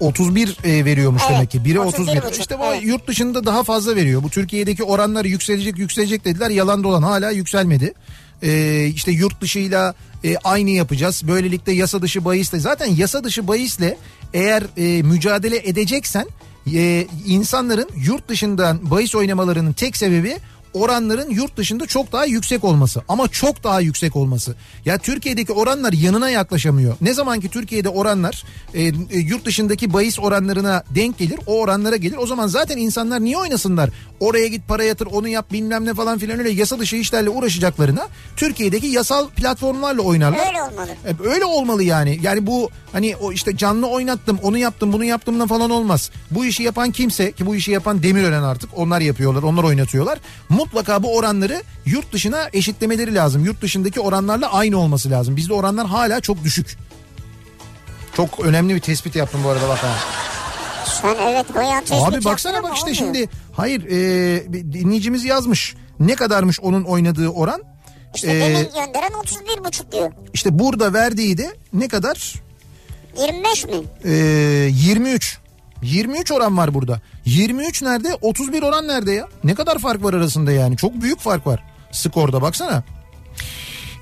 otuz bir e, veriyormuş evet, demek ki. Biri otuz bir. İşte bu evet. Yurt dışında daha fazla veriyor. Bu Türkiye'deki oranlar yükselecek yükselecek dediler. Yalan dolan hala yükselmedi. Ee, işte yurt dışıyla e, aynı yapacağız. Böylelikle yasa dışı bahisle. Zaten yasa dışı bahisle eğer e, mücadele edeceksen e, insanların yurt dışından bahis oynamalarının tek sebebi oranların yurt dışında çok daha yüksek olması. Ama çok daha yüksek olması. Ya Türkiye'deki oranlar yanına yaklaşamıyor. Ne zaman ki Türkiye'de oranlar e, e, yurt dışındaki bahis oranlarına denk gelir, o oranlara gelir. O zaman zaten insanlar niye oynasınlar? Oraya git para yatır, onu yap bilmem ne falan filan öyle yasa dışı işlerle uğraşacaklarına Türkiye'deki yasal platformlarla oynarlar. Öyle olmalı. E, öyle olmalı yani. Yani bu hani o işte canlı oynattım, onu yaptım, bunu yaptımla falan olmaz. Bu işi yapan kimse ki bu işi yapan Demirören artık onlar yapıyorlar, onlar oynatıyorlar. Mutlaka bu oranları yurt dışına eşitlemeleri lazım. Yurt dışındaki oranlarla aynı olması lazım. Bizde oranlar hala çok düşük. Çok önemli bir tespit yaptım bu arada bak ha. Sen evet bayağı tespit yaptın. Abi baksana bak işte olmuyor. Şimdi hayır e, dinleyicimiz yazmış. Ne kadarmış onun oynadığı oran? İşte ee, demin gönderen otuz bir buçuk diyor. İşte burada verdiği de ne kadar? yirmi beş mi? E, yirmi üç. yirmi üç oran var burada. yirmi üç nerede? otuz bir oran nerede ya? Ne kadar fark var arasında yani? Çok büyük fark var. Skorda baksana.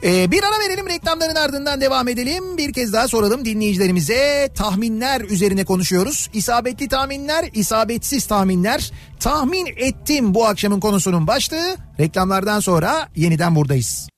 Ee, bir ara verelim, reklamların ardından devam edelim. Bir kez daha soralım dinleyicilerimize. Tahminler üzerine konuşuyoruz. İsabetli tahminler, isabetsiz tahminler. Tahmin ettim bu akşamın konusunun başlığı. Reklamlardan sonra yeniden buradayız.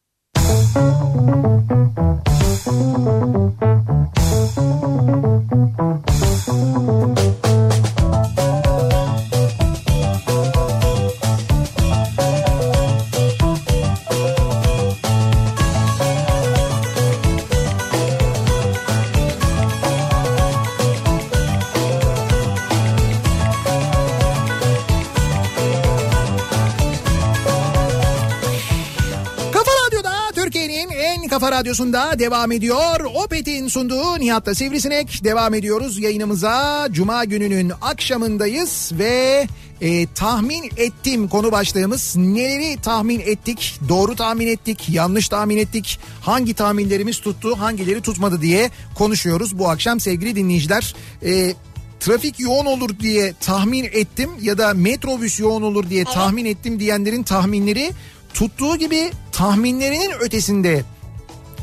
Kafa Radyosu'nda devam ediyor. Opet'in sunduğu Nihat'la Sivrisinek. Devam ediyoruz yayınımıza. Cuma gününün akşamındayız ve e, tahmin ettim konu başlığımız. Neleri tahmin ettik? Doğru tahmin ettik, yanlış tahmin ettik. Hangi tahminlerimiz tuttu, hangileri tutmadı diye konuşuyoruz bu akşam sevgili dinleyiciler. E, trafik yoğun olur diye tahmin ettim ya da metrobüs yoğun olur diye tahmin ettim diyenlerin tahminleri tuttuğu gibi tahminlerinin ötesinde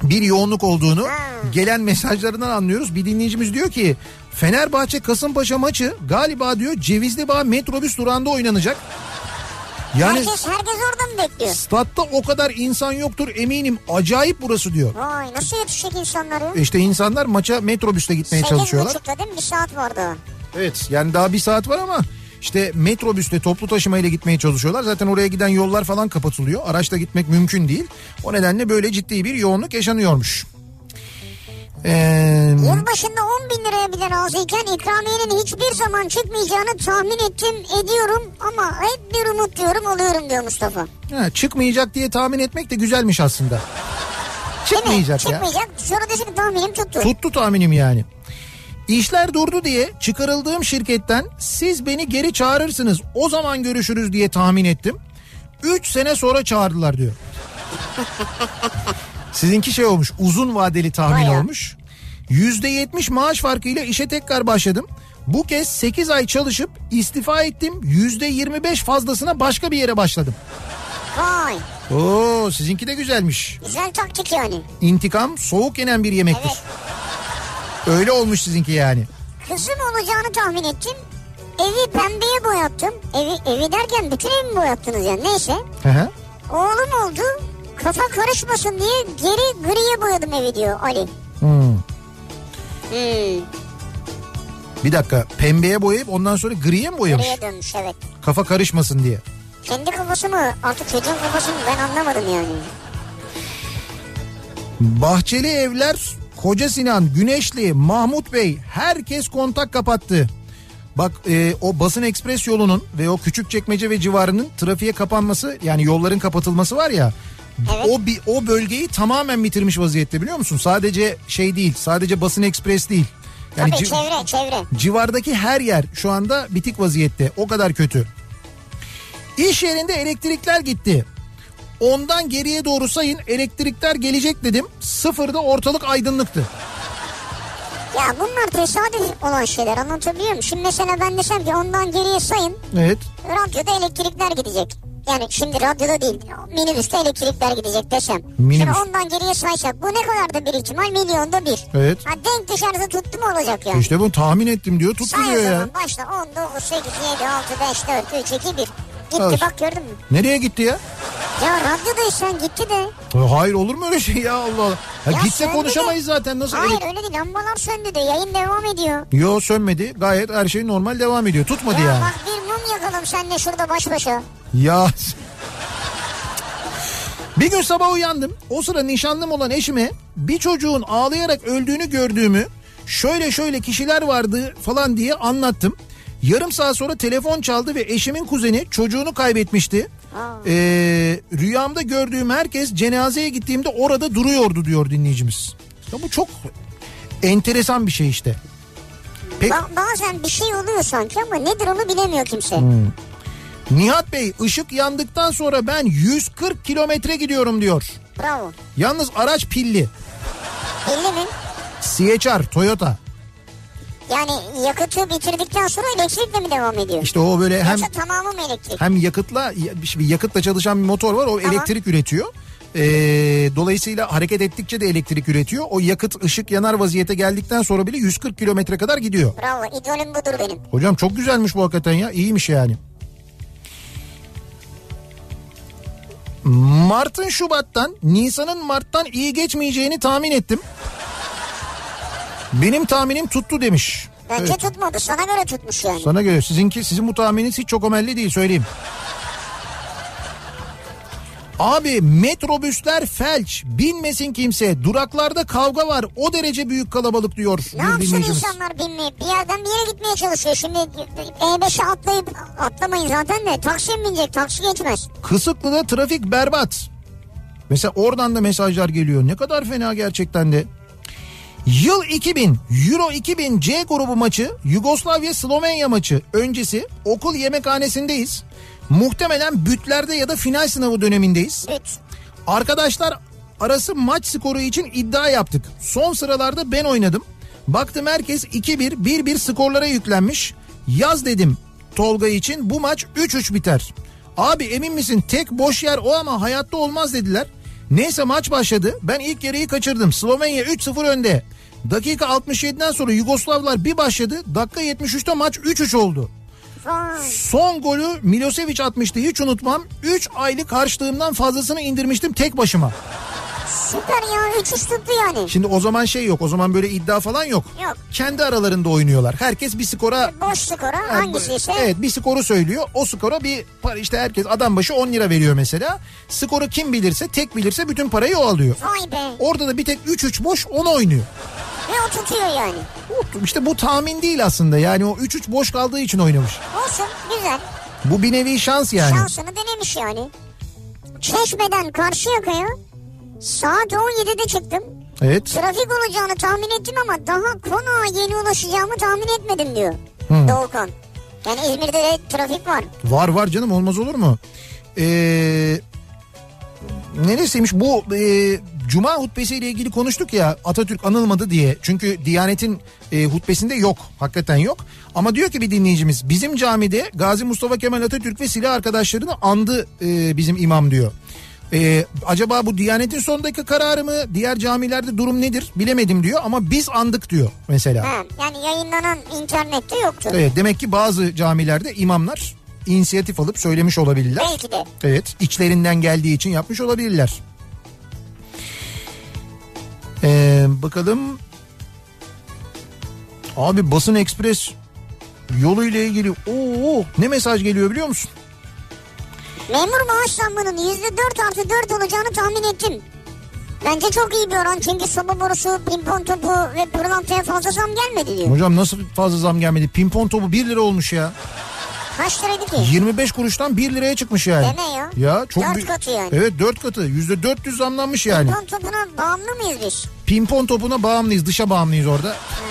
bir yoğunluk olduğunu gelen mesajlarından anlıyoruz. Bir dinleyicimiz diyor ki Fenerbahçe Kasımpaşa maçı galiba diyor Cevizli Bağ metrobüs durağında oynanacak. Yani herkes, herkes orada mı bekliyor? Statta o kadar insan yoktur eminim. Acayip burası diyor. Vay nasıl yetişecek insanlar ya? İşte insanlar maça metrobüsle gitmeye çalışıyorlar. sekiz buçukta değil mi? Bir saat vardı. Evet yani daha bir saat var ama işte metrobüsle toplu taşımayla gitmeye çalışıyorlar. Zaten oraya giden yollar falan kapatılıyor. Araçla gitmek mümkün değil. O nedenle böyle ciddi bir yoğunluk yaşanıyormuş. Ee... Yılbaşında on bin liraya bile razıyken ikramiyenin hiçbir zaman çıkmayacağını tahmin ettim ediyorum ama hep bir umut diyorum oluyorum diyor Mustafa. Ha, çıkmayacak diye tahmin etmek de güzelmiş aslında. Çıkmayacak ya. Çıkmayacak. Sonra da şimdi tahminim tuttu. Tuttu tahminim yani. İşler durdu diye çıkarıldığım şirketten siz beni geri çağırırsınız o zaman görüşürüz diye tahmin ettim. üç sene sonra çağırdılar diyor. Sizinki şey olmuş uzun vadeli tahmin Baya. olmuş. yüzde yetmiş maaş farkıyla işe tekrar başladım. Bu kez sekiz ay çalışıp istifa ettim. yüzde yirmi beş fazlasına başka bir yere başladım. Vay. Oo, sizinki de güzelmiş. Güzel taktik yani. İntikam soğuk yenen bir yemektir. Evet. Öyle olmuş sizinki yani. Kızım olacağını tahmin ettim. Evi pembeye boyattım. Evi evi derken bütün evi mi boyattınız yani neyse. Hı hı. Oğlum oldu. Kafa karışmasın diye geri griye boyadım evi diyor Ali. Hmm. Hmm. Bir dakika pembeye boyayıp ondan sonra griye mi boyamış? Griye dönmüş evet. Kafa karışmasın diye. Kendi kafası mı artık çocuğun kafası mı ben anlamadım yani. Bahçeli evler... Koca Sinan, Güneşli, Mahmut Bey, herkes kontak kapattı. Bak e, o Basın Ekspres yolunun ve o Küçükçekmece ve civarının trafiğe kapanması, yani yolların kapatılması var ya, evet. o bir o bölgeyi tamamen bitirmiş vaziyette, biliyor musun? Sadece şey değil, sadece Basın Ekspres değil. Yani Tabii, civ- çevre, çevre. Civardaki her yer şu anda bitik vaziyette. O kadar kötü. İş yerinde elektrikler gitti. Ondan geriye doğru sayın, elektrikler gelecek dedim. Sıfırda ortalık aydınlıktı. Ya bunlar tesadüf olan şeyler, anlatabiliyor muyum? Şimdi mesela ben desem ki ondan geriye sayın. Evet. Radyoda elektrikler gidecek. Yani şimdi radyoda değil, minibüste elektrikler gidecek desem. Minibüs. Şimdi ondan geriye saysak bu ne kadar da bir ihtimal, milyonda bir. Evet. Ha, denk dışarıda tuttu mu olacak yani? İşte bunu tahmin ettim diyor, tuttu diyor ya. Say o zaman, başla on, dokuz, sekiz, yedi, altı, beş, dört, üç, iki, bir. Gitti evet. Bak gördün mü? Nereye gitti ya? Ya radyoda şu an gitti de. Hayır, olur mu öyle şey ya, Allah Allah. Ya, ya gitse konuşamayız de zaten. Nasıl? Hayır öyle değil, lambalar söndü de yayın devam ediyor. Yo, sönmedi, gayet her şey normal devam ediyor, tutmadı ya. Ya bak bir mum yakalım seninle şurada baş başa. Ya. Bir gün sabah uyandım, o sıra nişanlım olan eşime bir çocuğun ağlayarak öldüğünü gördüğümü, şöyle şöyle kişiler vardı falan diye anlattım. Yarım saat sonra telefon çaldı ve eşimin kuzeni çocuğunu kaybetmişti. Ee, rüyamda gördüğüm herkes cenazeye gittiğimde orada duruyordu diyor dinleyicimiz. Ya bu çok enteresan bir şey işte. Peki... Ba- bazen bir şey oluyor sanki ama nedir onu bilemiyor kimse. Hmm. Nihat Bey, ışık yandıktan sonra ben yüz kırk kilometre gidiyorum diyor. Bravo. Yalnız araç pilli. Pilli mi? C H R Toyota. Yani yakıtı bitirdikten sonra elektrikle mi devam ediyor? İşte o böyle hem Yoksa tamamı mı elektrik? Hem yakıtla yakıtla çalışan bir motor var, o tamam. elektrik üretiyor. Ee, dolayısıyla hareket ettikçe de elektrik üretiyor. O yakıt ışık yanar vaziyete geldikten sonra bile yüz kırk kilometre kadar gidiyor. Bravo, idolüm budur benim. Hocam çok güzelmiş bu hakikaten ya, iyiymiş yani. Mart'ın Şubat'tan, Nisan'ın Mart'tan iyi geçmeyeceğini tahmin ettim. Benim tahminim tuttu demiş. Bence evet. tutmadı, sana göre tutmuş yani. Sana göre, sizinki, sizin bu tahmininiz hiç çok omelli değil, söyleyeyim. Abi metrobüsler felç, binmesin kimse, duraklarda kavga var, o derece büyük kalabalık diyor. Ne yapsın insanlar binmeyip, bir yerden bir yere gitmeye çalışıyor. Şimdi E beşe atlayıp atlamayın zaten de, taksiye binecek, taksi geçmez. Kısıklı'da trafik berbat. Mesela oradan da mesajlar geliyor, ne kadar fena gerçekten de. Yıl iki bin, Euro iki bin C grubu maçı, Yugoslavya Slovenya maçı öncesi okul yemekhanesindeyiz. Muhtemelen bütlerde ya da final sınavı dönemindeyiz. Evet. Arkadaşlar arası maç skoru için iddia yaptık. Son sıralarda ben oynadım. Baktım herkes iki bir, bir bir skorlara yüklenmiş. Yaz dedim Tolga için, bu maç üç üç biter. Abi emin misin, tek boş yer o ama hayatta olmaz dediler. Neyse maç başladı. Ben ilk yarıyı kaçırdım. Slovenya üç sıfır önde. Dakika altmış yediden sonra Yugoslavlar bir başladı. Dakika yetmiş üçte maç üç üç oldu. Vay. Son golü Milošević atmıştı, hiç unutmam. üç aylık harçlığımdan fazlasını indirmiştim tek başıma. Süper ya, üç üç tuttu yani. Şimdi o zaman şey yok, o zaman böyle iddia falan yok. Yok. Kendi aralarında oynuyorlar. Herkes bir skora... Boş skora yani, hangisi ise? Evet, bir skoru söylüyor. O skora bir para, işte herkes adam başı on lira veriyor mesela. Skoru kim bilirse, tek bilirse bütün parayı o alıyor. Vay be. Orada da bir tek üç üç boş, onu oynuyor. Ve o tutuyor yani. İşte bu tahmin değil aslında yani, o üç üç boş kaldığı için oynamış. Olsun, güzel. Bu bir nevi şans yani. Şansını denemiş yani. Çeşmeden Karşıyaka'ya saat on yedide çıktım. Evet. Trafik olacağını tahmin ettim ama daha konağa yeni ulaşacağımı tahmin etmedim diyor. Hmm. Doğukan. Yani İzmir'de de trafik var. Var var canım, olmaz olur mu? Eee... Neresiymiş bu e, Cuma hutbesiyle ilgili konuştuk ya, Atatürk anılmadı diye. Çünkü Diyanet'in e, hutbesinde yok, hakikaten yok. Ama diyor ki bir dinleyicimiz, bizim camide Gazi Mustafa Kemal Atatürk ve silah arkadaşlarını andı e, bizim imam diyor. Ee, acaba bu Diyanet'in sondaki kararı mı, diğer camilerde durum nedir bilemedim diyor ama biz andık diyor mesela. Ha, yani yayınlanan internette yoktu. Evet, demek ki bazı camilerde imamlar inisiyatif alıp söylemiş olabilirler. Belki de. Evet, içlerinden geldiği için yapmış olabilirler. Ee, bakalım. Abi Basın Ekspres yoluyla ilgili Oo, ne mesaj geliyor biliyor musun? Memur maaş zammının yüzde dört artı dört olacağını tahmin ettim. Bence çok iyi bir oran çünkü soba borusu, pimpon topu ve pırlantaya fazla zam gelmedi diyor. Hocam nasıl fazla zam gelmedi? Pimpon topu bir lira olmuş ya. Kaç liraydı ki? yirmi beş kuruştan bir liraya çıkmış yani. Deme ya. Ya çok dört katı yani. Evet dört katı. yüzde dört yüz zamlanmış yani. Pimpon topuna bağımlı mıyız biz? Pimpon topuna bağımlıyız. Dışa bağımlıyız orada. Hmm.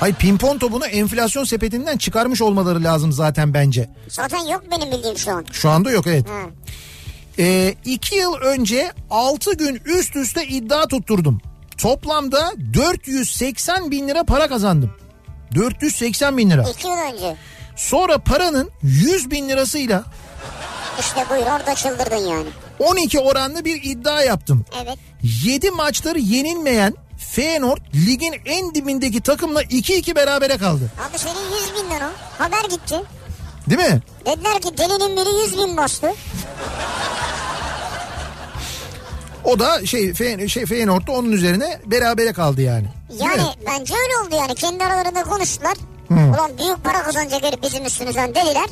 Hayır, pimpon topunu enflasyon sepetinden çıkarmış olmaları lazım zaten bence. Zaten yok benim bildiğim şu an. Şu anda yok, evet. Hmm. Ee, iki yıl önce altı gün üst üste iddia tutturdum. Toplamda dört yüz seksen bin lira para kazandım. dört yüz seksen bin lira. iki yıl önce. Sonra paranın yüz bin lirasıyla... İşte buyur, orada çıldırdın yani. on iki oranlı bir iddia yaptım. Evet. yedi maçtır yenilmeyen Feyenoord ligin en dibindeki takımla iki iki berabere kaldı. Abi senin yüz binden o. Haber gitti. Değil mi? Dediler ki delinin biri yüz bin bastı. O da şey, Fe, şey Feyenoord'da onun üzerine berabere kaldı yani. Yani bence öyle oldu yani. Kendi aralarında konuştular. Hmm. Ulan büyük para kazanacak herif bizim üstümüzden dediler.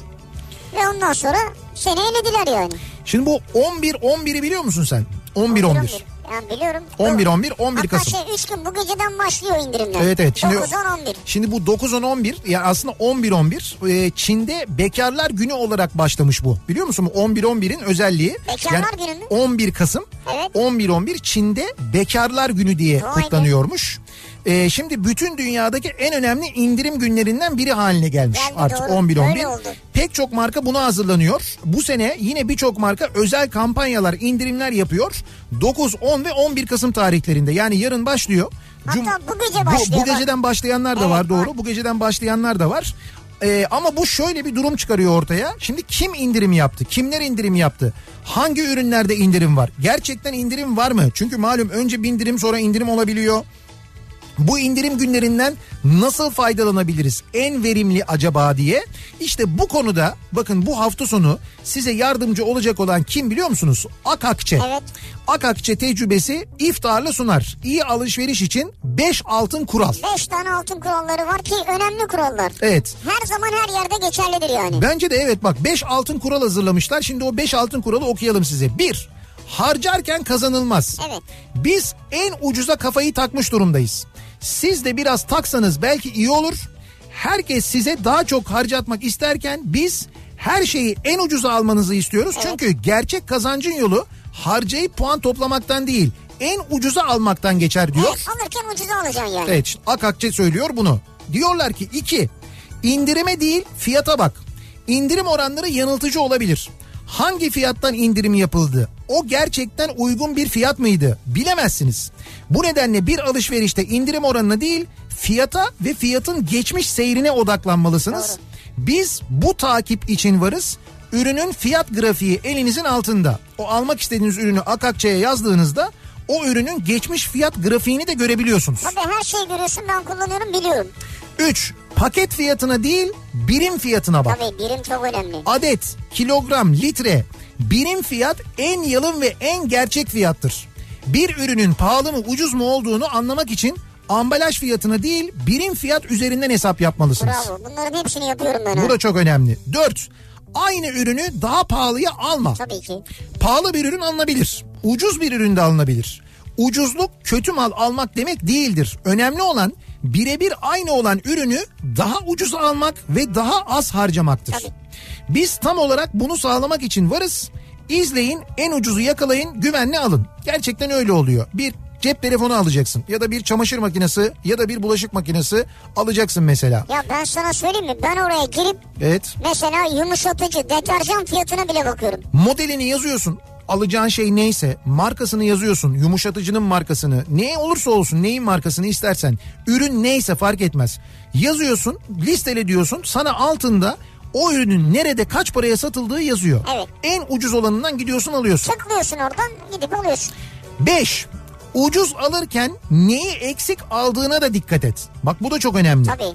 Ve ondan sonra seni elediler yani. Şimdi bu on bir on biri biliyor musun sen? on bir on bir. Yani biliyorum. on bir on bir on bir Kasım. Hatta şey üç gün bu geceden başlıyor indirimler. Evet evet. Şimdi dokuz on on bir. Şimdi bu dokuz on on bir yani aslında on bir on bir Çin'de Bekarlar Günü olarak başlamış bu. Biliyor musun bu on bir on birin özelliği? Bekarlar yani Günü mü? on bir Kasım. Evet. on bir on bir Çin'de Bekarlar Günü diye Doğru kutlanıyormuş. Ee, şimdi bütün dünyadaki en önemli indirim günlerinden biri haline gelmiş yani artık on bir on bir. Pek çok marka buna hazırlanıyor. Bu sene yine birçok marka özel kampanyalar, indirimler yapıyor. dokuz, on ve on bir Kasım tarihlerinde yani yarın başlıyor. Hatta Cum- bu gece başlıyor. Bu, bu geceden başlayanlar da evet, var doğru. Var. Bu geceden başlayanlar da var. Ee, ama bu şöyle bir durum çıkarıyor ortaya. Şimdi kim indirim yaptı? Kimler indirim yaptı? Hangi ürünlerde indirim var? Gerçekten indirim var mı? Çünkü malum önce bir indirim sonra indirim olabiliyor. Bu indirim günlerinden nasıl faydalanabiliriz? En verimli acaba diye. İşte bu konuda bakın bu hafta sonu size yardımcı olacak olan kim biliyor musunuz? Akakçe. Evet. Akakçe tecrübesi iftarla sunar. İyi alışveriş için beş altın kural. beş tane altın kuralları var ki önemli kurallar. Evet. Her zaman her yerde geçerlidir yani. Bence de evet, bak beş altın kural hazırlamışlar. Şimdi o beş altın kuralı okuyalım size. bir Harcarken kazanılmaz. Evet. Biz en ucuza kafayı takmış durumdayız. Siz de biraz taksanız belki iyi olur. Herkes size daha çok harcatmak isterken biz her şeyi en ucuza almanızı istiyoruz. Evet. Çünkü gerçek kazancın yolu harcayıp puan toplamaktan değil, en ucuza almaktan geçer diyor. Evet, alırken ucuza alacaksın yani. Evet, Akakçe söylüyor bunu. Diyorlar ki iki indirime değil fiyata bak. İndirim oranları yanıltıcı olabilir. Hangi fiyattan indirim yapıldı? O gerçekten uygun bir fiyat mıydı? Bilemezsiniz. Bu nedenle bir alışverişte indirim oranına değil, fiyata ve fiyatın geçmiş seyrine odaklanmalısınız. Doğru. Biz bu takip için varız. Ürünün fiyat grafiği elinizin altında. O almak istediğiniz ürünü Akakçe'ye yazdığınızda o ürünün geçmiş fiyat grafiğini de görebiliyorsunuz. Tabii her şeyi görüyorsun, ben kullanıyorum, biliyorum. üç Paket fiyatına değil, birim fiyatına bak. Tabii birim çok önemli. Adet, kilogram, litre, birim fiyat en yalın ve en gerçek fiyattır. Bir ürünün pahalı mı ucuz mu olduğunu anlamak için ambalaj fiyatına değil, birim fiyat üzerinden hesap yapmalısınız. Bravo, bunların hepsini yapıyorum ben. Bu da çok önemli. dört Aynı ürünü daha pahalıya alma. Tabii ki. Pahalı bir ürün alınabilir. Ucuz bir ürün de alınabilir. Ucuzluk kötü mal almak demek değildir. Önemli olan birebir aynı olan ürünü daha ucuz almak ve daha az harcamaktır. Tabii. Biz tam olarak bunu sağlamak için varız. İzleyin, en ucuzu yakalayın, güvenli alın. Gerçekten öyle oluyor. Bir cep telefonu alacaksın ya da bir çamaşır makinesi ya da bir bulaşık makinesi alacaksın mesela. Ya ben sana söyleyeyim mi? Ben oraya girip evet, mesela yumuşatıcı, deterjan fiyatına bile bakıyorum. Modelini yazıyorsun. Alacağın şey neyse markasını yazıyorsun, yumuşatıcının markasını, ne olursa olsun neyin markasını istersen, ürün neyse fark etmez, yazıyorsun, listele diyorsun, sana altında o ürünün nerede kaç paraya satıldığı yazıyor. Evet. En ucuz olanından gidiyorsun alıyorsun. Tıklıyorsun oradan gidip alıyorsun. beş Ucuz alırken neyi eksik aldığına da dikkat et. Bak bu da çok önemli. Tabii.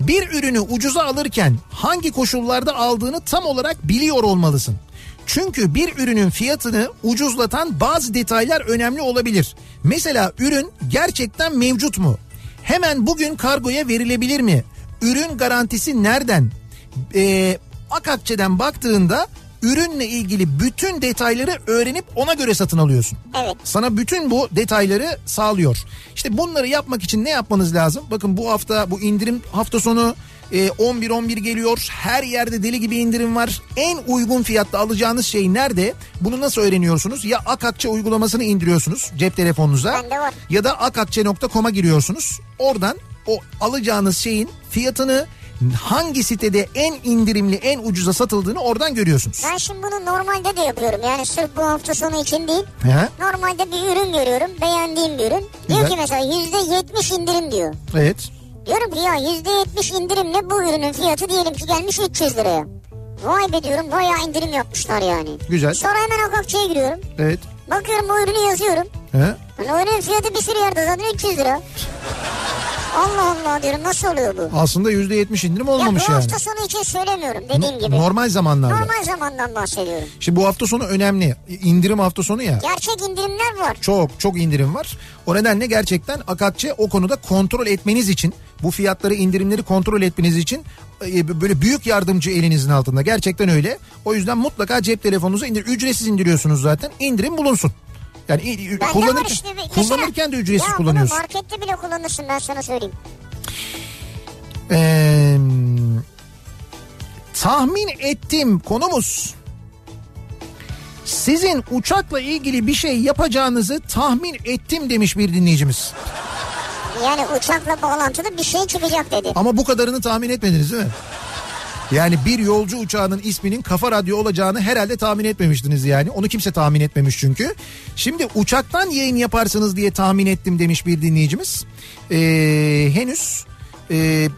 Bir ürünü ucuza alırken hangi koşullarda aldığını tam olarak biliyor olmalısın. Çünkü bir ürünün fiyatını ucuzlatan bazı detaylar önemli olabilir. Mesela ürün gerçekten mevcut mu? Hemen bugün kargoya verilebilir mi? Ürün garantisi nereden? Ee, Akakçe'den baktığında ürünle ilgili bütün detayları öğrenip ona göre satın alıyorsun. Evet. Sana bütün bu detayları sağlıyor. İşte bunları yapmak için ne yapmanız lazım? Bakın bu hafta, bu indirim hafta sonu on bir on bir geliyor. Her yerde deli gibi indirim var. En uygun fiyatta alacağınız şey nerede? Bunu nasıl öğreniyorsunuz? Ya Akakçe uygulamasını indiriyorsunuz cep telefonunuza. Ya da akakçe nokta com'a giriyorsunuz. Oradan o alacağınız şeyin fiyatını, hangi sitede en indirimli, en ucuza satıldığını oradan görüyorsunuz. Ben şimdi bunu normalde de yapıyorum. Yani sırf bu hafta sonu için değil. He. Normalde bir ürün görüyorum. Beğendiğim bir ürün. Diyor evet. ki mesela yüzde yetmiş indirim diyor. Evet. Diyorum ki ya yüzde yetmiş indirimle bu ürünün fiyatı diyelim ki gelmiş üç yüz liraya. Vay be diyorum, bayağı indirim yapmışlar yani. Güzel. Sonra hemen Akakçe'ye giriyorum. Evet. Bakıyorum o ürünü yazıyorum. He. Yani o ürünün fiyatı bir sürü yerde zaten üç yüz lira. Allah Allah diyorum, nasıl oluyor bu? Aslında yüzde yetmiş indirim olmamış ya yani. Ya bu hafta sonu için söylemiyorum dediğim no, gibi. Normal zamanlarda. Normal zamandan bahsediyorum. Şimdi bu hafta sonu önemli. İndirim hafta sonu ya. Gerçek indirimler var. Çok çok indirim var. O nedenle gerçekten Akakçe o konuda kontrol etmeniz için, bu fiyatları, indirimleri kontrol etmeniz için böyle büyük yardımcı elinizin altında. Gerçekten öyle. O yüzden mutlaka cep telefonunuza indir. Ücretsiz indiriyorsunuz zaten. İndirim bulunsun. Yani kullanırken, işte kullanırken de ücretsiz ya, kullanıyorsun. Ya bunu markette bile kullanırsın, ben sana söyleyeyim. Ee, tahmin ettim konumuz. Sizin uçakla ilgili bir şey yapacağınızı tahmin ettim demiş bir dinleyicimiz. Yani uçakla bağlantılı bir şey çıkacak dedi. Ama bu kadarını tahmin etmediniz değil mi? Yani bir yolcu uçağının isminin Kafa Radyo olacağını herhalde tahmin etmemiştiniz yani. Onu kimse tahmin etmemiş çünkü. Şimdi uçaktan yayın yaparsınız diye tahmin ettim demiş bir dinleyicimiz. Ee, henüz e,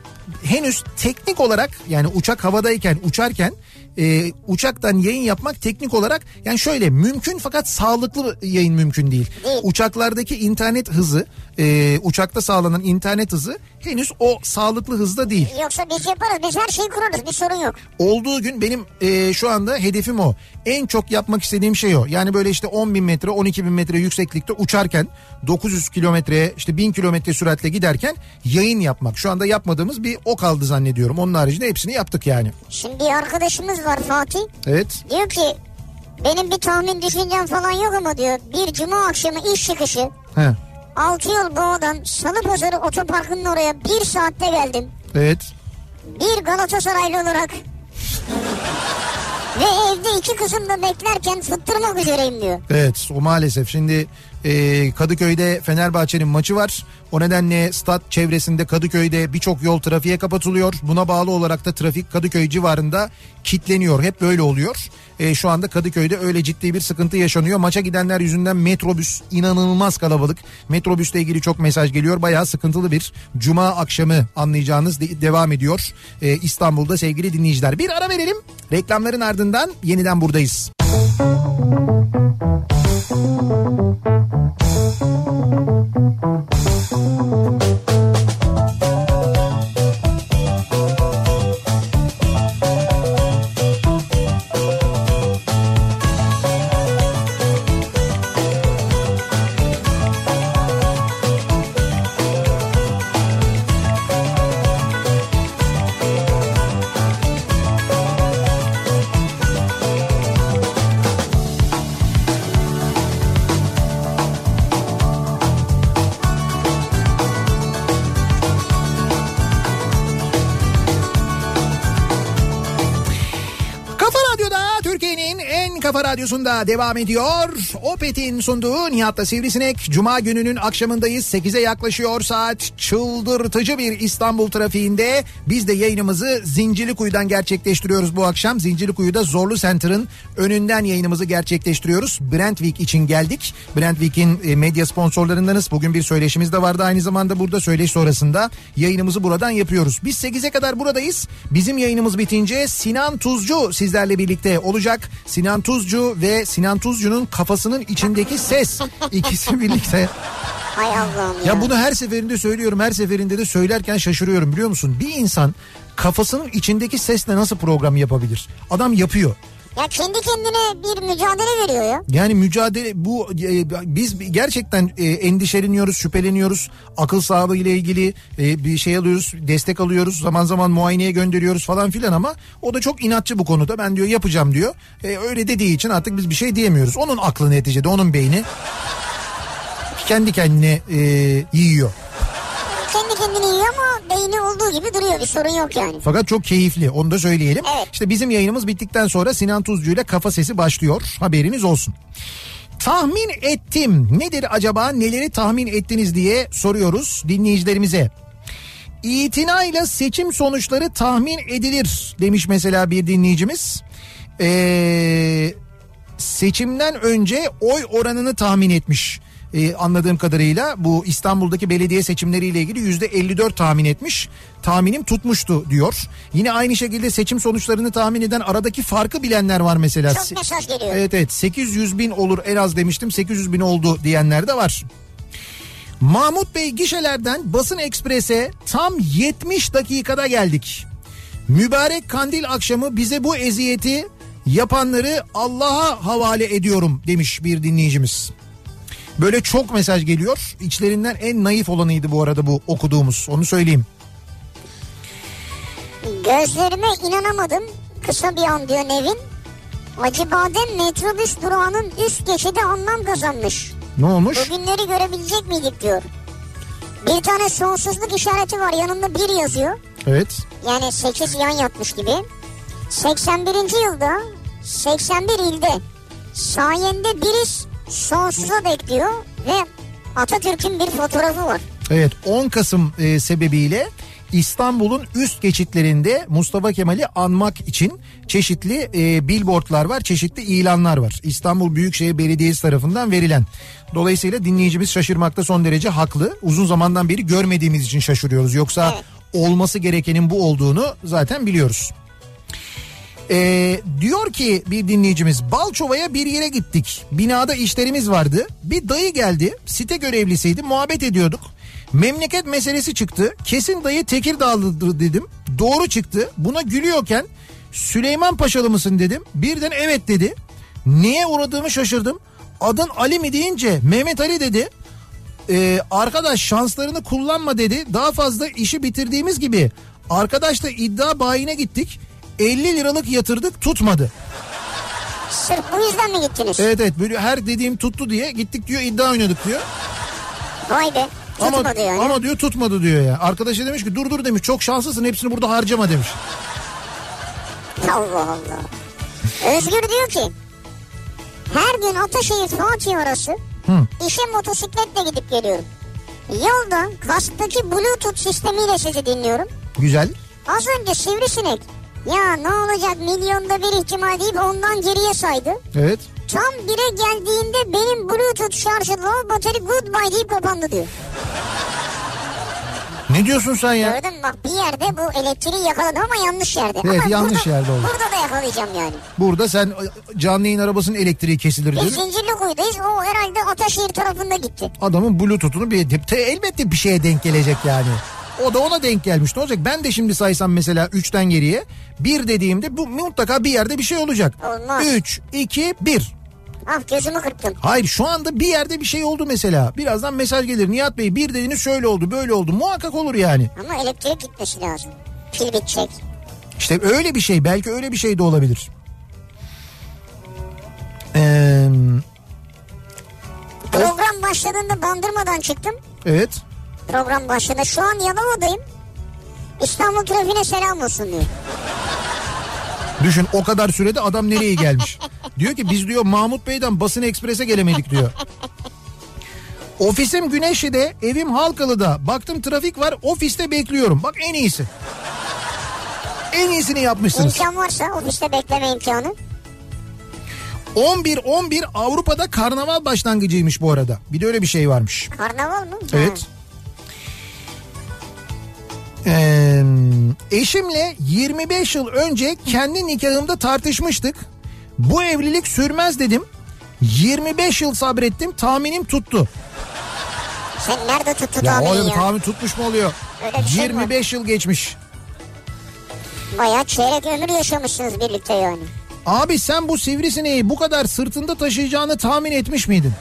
henüz teknik olarak, yani uçak havadayken, uçarken e, uçaktan yayın yapmak teknik olarak yani şöyle mümkün, fakat sağlıklı yayın mümkün değil. Uçaklardaki internet hızı, e, uçakta sağlanan internet hızı henüz o sağlıklı hızda değil. Yoksa biz yaparız, biz her şeyi kurarız, bir sorun yok. Olduğu gün benim e, şu anda hedefim o. En çok yapmak istediğim şey o. Yani böyle işte on bin metre, on iki bin metre yükseklikte uçarken, dokuz yüz kilometre, işte bin kilometre süratle giderken yayın yapmak. Şu anda yapmadığımız bir o kaldı zannediyorum. Onun haricinde hepsini yaptık yani. Şimdi bir arkadaşımız var, Fatih. Evet. Diyor ki benim bir tahmin düşüncem falan yok ama diyor, bir cuma akşamı iş çıkışı. He. Altı yol Boğa'dan Salı Pazarı otoparkının oraya bir saatte geldim. Evet. Bir Galatasaraylı olarak ve evde iki kızımla beklerken fıttırmak üzereyim diyor. Evet, o maalesef. Şimdi e, Kadıköy'de Fenerbahçe'nin maçı var. O nedenle stat çevresinde, Kadıköy'de birçok yol trafiğe kapatılıyor. Buna bağlı olarak da trafik Kadıköy civarında kilitleniyor. Hep böyle oluyor. E, şu anda Kadıköy'de öyle ciddi bir sıkıntı yaşanıyor. Maça gidenler yüzünden metrobüs inanılmaz kalabalık. Metrobüsle ilgili çok mesaj geliyor. Bayağı sıkıntılı bir cuma akşamı anlayacağınız de- devam ediyor. E, İstanbul'da sevgili dinleyiciler. Bir ara verelim. Reklamların ardından yeniden buradayız. Radyosunda devam ediyor. Opet'in sunduğu Nihat'la Sivrisinek. Cuma gününün akşamındayız. sekize yaklaşıyor saat. Çıldırtıcı bir İstanbul trafiğinde biz de yayınımızı Zincirlikuyu'dan gerçekleştiriyoruz bu akşam. Zincirlikuyu'da Zorlu Center'ın önünden yayınımızı gerçekleştiriyoruz. Brand Week için geldik. Brand Week'in medya sponsorlarındanız. Bugün bir söyleşimiz de vardı. Aynı zamanda burada söyleş sonrasında yayınımızı buradan yapıyoruz. Biz sekize kadar buradayız. Bizim yayınımız bitince Sinan Tuzcu sizlerle birlikte olacak. Sinan Tuzcu ve Sinan Tuzcu'nun kafasının içindeki ses, ikisi birlikte. Hay Allah'ım ya. Ya bunu her seferinde söylüyorum, her seferinde de söylerken şaşırıyorum biliyor musun? Bir insan kafasının içindeki sesle nasıl program yapabilir? Adam yapıyor. Ya kendi kendine bir mücadele veriyor ya. Yani mücadele bu e, biz gerçekten e, endişeleniyoruz, şüpheleniyoruz. Akıl sağlığı ile ilgili e, bir şey alıyoruz, destek alıyoruz. Zaman zaman muayeneye gönderiyoruz falan filan ama o da çok inatçı bu konuda. Ben diyor yapacağım diyor. E, öyle dediği için artık biz bir şey diyemiyoruz. Onun aklı neticede, onun beyni kendi kendine e, yiyor. Kendi kendini yiyor ama beyni olduğu gibi duruyor, bir sorun yok yani. Fakat çok keyifli, onu da söyleyelim. Evet. İşte bizim yayınımız bittikten sonra Sinan Tuzcu ile Kafa Sesi başlıyor, haberiniz olsun. Tahmin ettim nedir acaba, neleri tahmin ettiniz diye soruyoruz dinleyicilerimize. İtinayla seçim sonuçları tahmin edilir demiş mesela bir dinleyicimiz. Ee, seçimden önce oy oranını tahmin etmiş. Ee, anladığım kadarıyla bu İstanbul'daki belediye seçimleriyle ilgili yüzde elli dört tahmin etmiş. Tahminim tutmuştu diyor. Yine aynı şekilde seçim sonuçlarını tahmin eden aradaki farkı bilenler var mesela. Çok mesaj geliyor. Evet evet, sekiz yüz bin olur en az demiştim, sekiz yüz bin oldu diyenler de var. Mahmut Bey, gişelerden Basın Ekspres'e tam yetmiş dakikada geldik. Mübarek kandil akşamı bize bu eziyeti yapanları Allah'a havale ediyorum demiş bir dinleyicimiz. Böyle çok mesaj geliyor. İçlerinden en naif olanıydı bu arada bu okuduğumuz. Onu söyleyeyim. Gözlerime inanamadım. Kısa bir an diyor Nevin. Acıbadem metrobüs durağının üst geçidi anlam kazanmış. Ne olmuş? Bugünleri görebilecek miydik diyor. Bir tane sonsuzluk işareti var. Yanında bir yazıyor. Evet. Yani sekiz yan yatmış gibi. seksen birinci yılda seksen bir ilde sayende biriz. Sonsuza bekliyor ve Atatürk'ün bir fotoğrafı var. Evet, on Kasım e, sebebiyle İstanbul'un üst geçitlerinde Mustafa Kemal'i anmak için çeşitli e, billboardlar var, çeşitli ilanlar var. İstanbul Büyükşehir Belediyesi tarafından verilen. Dolayısıyla dinleyicimiz şaşırmakta son derece haklı. Uzun zamandan beri görmediğimiz için şaşırıyoruz. Yoksa evet, olması gerekenin bu olduğunu zaten biliyoruz. Ee, diyor ki bir dinleyicimiz, Balçova'ya bir yere gittik, binada işlerimiz vardı, bir dayı geldi, site görevlisiydi, muhabbet ediyorduk, memleket meselesi çıktı, kesin dayı Tekirdağlıdır dedim, doğru çıktı, buna gülüyorken Süleyman Paşalı mısın dedim, birden evet dedi, neye uğradığımı şaşırdım, adın Ali mi deyince Mehmet Ali dedi. ee, arkadaş şanslarını kullanma dedi, daha fazla işi bitirdiğimiz gibi arkadaşla iddia bayine gittik, elli liralık yatırdık, tutmadı. Sırf bu yüzden mi gittiniz? Evet evet, böyle her dediğim tuttu diye gittik diyor, iddia oynadık diyor. Vay be, tutmadı ama, yani. Ama diyor tutmadı diyor ya. Arkadaşı demiş ki dur dur demiş, çok şanslısın, hepsini burada harcama demiş. Allah Allah. Özgür diyor ki her gün Ataşehir Fatih arası Hı. işe motosikletle gidip geliyorum. Yolda kasttaki bluetooth sistemiyle sizi dinliyorum. Güzel. Az önce Sivrisinek ya ne olacak milyonda bir ihtimal deyip ondan geriye saydı. Evet. Tam bire geldiğinde benim bluetooth şarjı low battery goodbye deyip kapandı diyor. Ne diyorsun sen ya? Gördün bak, bir yerde bu elektriği yakaladı ama yanlış yerde. Evet ama yanlış burada, yerde oldu. Burada da yakalayacağım yani. Burada sen canlı yayın arabasının elektriği kesilir diyor. E, Zincirlikuyu'dayız, o herhalde Ataşehir tarafında gitti. Adamın bluetooth'unu bir edip elbette bir şeye denk gelecek yani. O da ona denk gelmiş. Ne olacak? Ben de şimdi saysam mesela üçten geriye, bir dediğimde bu mutlaka bir yerde bir şey olacak. Olmaz. üç, iki, bir. Ah gözümü kırptım. Hayır, şu anda bir yerde bir şey oldu mesela. Birazdan mesaj gelir. Nihat Bey bir dediğiniz şöyle oldu, böyle oldu. Muhakkak olur yani. Ama elektrik gitmesi lazım. Pil bitecek. İşte öyle bir şey. Belki öyle bir şey de olabilir. Ee, Program o... başladığında Bandırma'dan çıktım. Evet. Program başladı. Şu an Yalova'dayım. İstanbul trafiğine selam olsun diyor. Düşün, o kadar sürede adam nereye gelmiş? Diyor ki biz diyor Mahmut Bey'den Basın Ekspres'e gelemedik diyor. Ofisim Güneşli'de, evim Halkalı'da. Baktım trafik var, ofiste bekliyorum. Bak en iyisi. En iyisini yapmışsınız. İmkan varsa ofiste bekleme imkanı. on bir on bir Avrupa'da karnaval başlangıcıymış bu arada. Bir de öyle bir şey varmış. Karnaval mı? Evet. Ha. Ee, eşimle yirmi beş yıl önce kendi nikahımda tartışmıştık. Bu evlilik sürmez dedim. yirmi beş yıl sabrettim. Tahminim tuttu. Sen nerede tuttu ya tahmini oğlum, ya? Tahmin tutmuş mu oluyor? Şey yirmi beş mi? Yıl geçmiş. Bayağı çeyrek ömür yaşamışsınız birlikte yani. Abi sen bu sivrisineği bu kadar sırtında taşıyacağını tahmin etmiş miydin?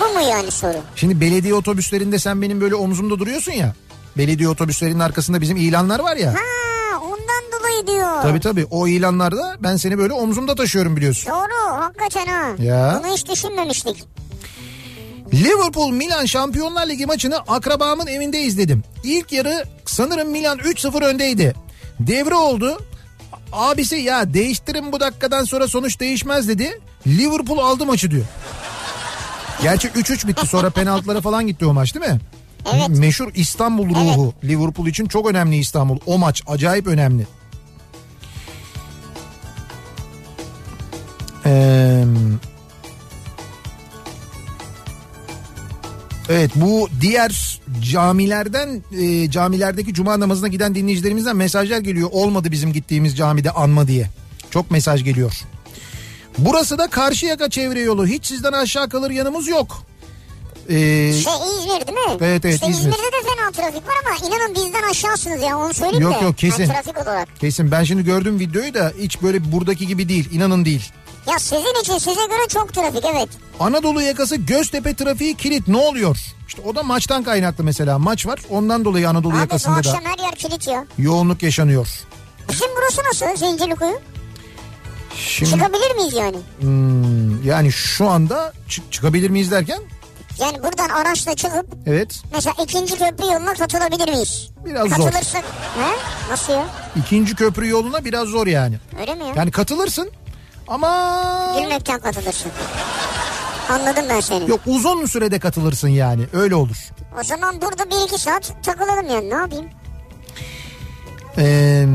Bu mu yani soru? Şimdi belediye otobüslerinde sen benim böyle omzumda duruyorsun ya. Belediye otobüslerinin arkasında bizim ilanlar var ya. Ha, ondan dolayı diyor. Tabii tabii, o ilanlarda ben seni böyle omzumda taşıyorum biliyorsun. Doğru, hakikaten ha. Ya. Bunu hiç düşünmemiştik. Liverpool Milan Şampiyonlar Ligi maçını akrabamın evinde izledim. İlk yarı sanırım Milan üç sıfır öndeydi. Devre oldu. Abisi ya değiştirin bu dakikadan sonra sonuç değişmez dedi. Liverpool aldı maçı diyor. Gerçi üç üç bitti, sonra penaltılara falan gitti o maç değil mi? Evet. Meşhur İstanbul ruhu, evet. Liverpool için çok önemli İstanbul. O maç acayip önemli. Eee... Evet, bu diğer camilerden e, camilerdeki cuma namazına giden dinleyicilerimizden mesajlar geliyor. Olmadı bizim gittiğimiz camide anma diye. Çok mesaj geliyor. Burası da Karşıyaka çevre yolu. Hiç sizden aşağı kalır yanımız yok. Ee, şey İzmir değil mi? Evet evet işte İzmir. İzmir'de de fena trafik var ama inanın bizden aşağısınız ya, onu söyleyeyim yok, de. Yok yok kesin. Yani trafik olarak. Kesin, ben şimdi gördüm videoyu da hiç böyle buradaki gibi değil, inanın değil. Ya sizin için, size göre çok trafik, evet. Anadolu yakası Göztepe trafiği kilit, ne oluyor? İşte o da maçtan kaynaklı mesela, maç var ondan dolayı Anadolu abi yakasında da. Abi bu akşam her yer kilit ya. Yoğunluk yaşanıyor. Bizim burası nasıl Zincirlikuyu? Şimdi... Çıkabilir miyiz yani? Hmm, yani şu anda çı- çıkabilir miyiz derken? Yani buradan araçla çıkıp evet. Mesela ikinci köprü yoluna katılabilir miyiz? Biraz katılırsın. Zor. Katılırsın. Nasıl ya? İkinci köprü yoluna biraz zor yani. Öyle mi ya? Yani katılırsın. Ama... Gülmekten katılırsın. Anladım ben seni. Yok, uzun sürede katılırsın yani, öyle olur. O zaman burada bir iki saat takılalım yani, ne yapayım? Ee...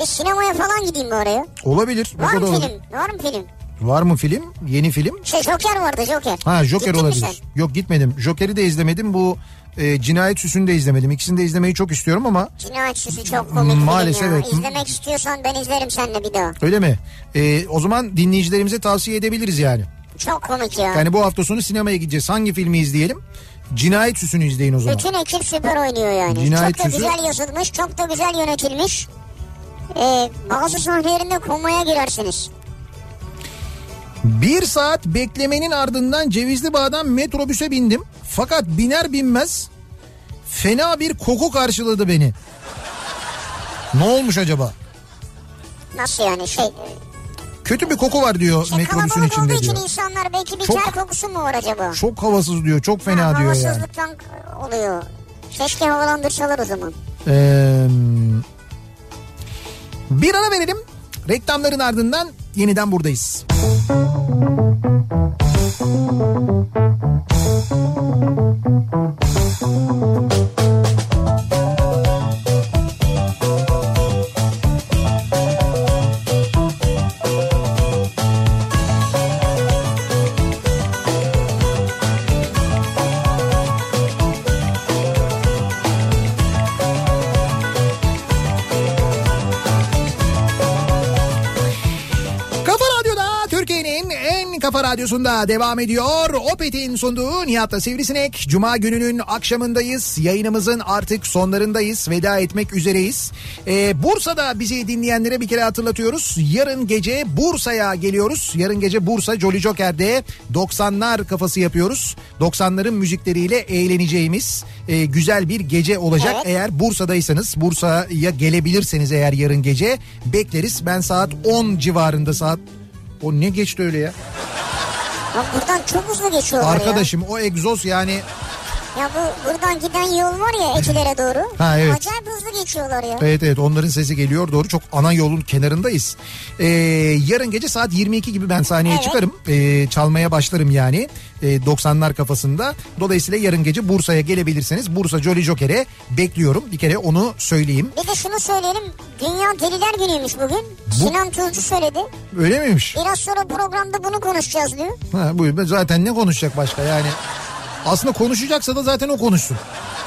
Bir sinemaya falan gideyim mi oraya? Olabilir. Var mı film? Olur. Var mı film? Var mı film? Yeni film? Şey Joker vardı, Joker. Ha Joker Gittin olabilir. Yok gitmedim. Joker'i de izlemedim. Bu e, Cinayet Süsü'nü de izlemedim. İkisini de izlemeyi çok istiyorum ama. Cinayet Süsü çok komik. Maalesef evet. İzlemek istiyorsan ben izlerim seninle bir daha. Öyle mi? E, o zaman dinleyicilerimize tavsiye edebiliriz yani. Çok komik ya. Yani bu hafta sonu sinemaya gideceğiz. Hangi filmi izleyelim? Cinayet Süsü'nü izleyin o zaman. Bütün ekip süper oynuyor yani. Cinayet çok da Süsü... güzel yazılmış. Çok da güzel yönetilmiş. E, bazı sahnelerinde komaya girersiniz. Bir saat beklemenin ardından Cevizlibağ'dan metrobüse bindim. Fakat biner binmez fena bir koku karşıladı beni. Ne olmuş acaba? Nasıl yani şey? Kötü bir koku var diyor işte metrobüsün içinde diyor. Kalabalık olduğu için insanlar belki bir ter kokusu mu var acaba? Çok havasız diyor, çok fena ha, diyor yani. Havasızlıktan oluyor. Keşke havalandırsalar o zaman. Ee, bir ara verelim. Reklamların ardından yeniden buradayız. Radyosu'nda devam ediyor. Opet'in sunduğu Nihat'la Sivrisinek. Cuma gününün akşamındayız. Yayınımızın artık sonlarındayız. Veda etmek üzereyiz. Ee, Bursa'da bizi dinleyenlere bir kere hatırlatıyoruz. Yarın gece Bursa'ya geliyoruz. Yarın gece Bursa Jolly Joker'de doksanlar kafası yapıyoruz. doksanların müzikleriyle eğleneceğimiz e, güzel bir gece olacak. Evet. Eğer Bursa'daysanız, Bursa'ya gelebilirseniz eğer yarın gece bekleriz. Ben saat on civarında saat... O ne geçti öyle ya? Ya buradan çok hızlı geçiyorlar arkadaşım ya. O egzoz yani. Ya bu buradan giden yol var ya Etiler'e doğru. Ha, evet. Acayip hızlı geçiyorlar ya. Evet evet, onların sesi geliyor doğru. Çok ana yolun kenarındayız. Ee, yarın gece saat yirmi iki gibi ben sahneye evet. çıkarım. Ee, çalmaya başlarım yani. Ee, doksanlar kafasında. Dolayısıyla yarın gece Bursa'ya gelebilirseniz Bursa Jolly Joker'e bekliyorum. Bir kere onu söyleyeyim. Bir de şunu söyleyelim. Dünya Deliler Günü'ymüş bugün. Bu... Sinan Tuzcu söyledi. Öyle miymiş? Biraz sonra programda bunu konuşacağız diyor. Ha, bu zaten ne konuşacak başka yani. Aslında konuşacaksa da zaten o konuşsun.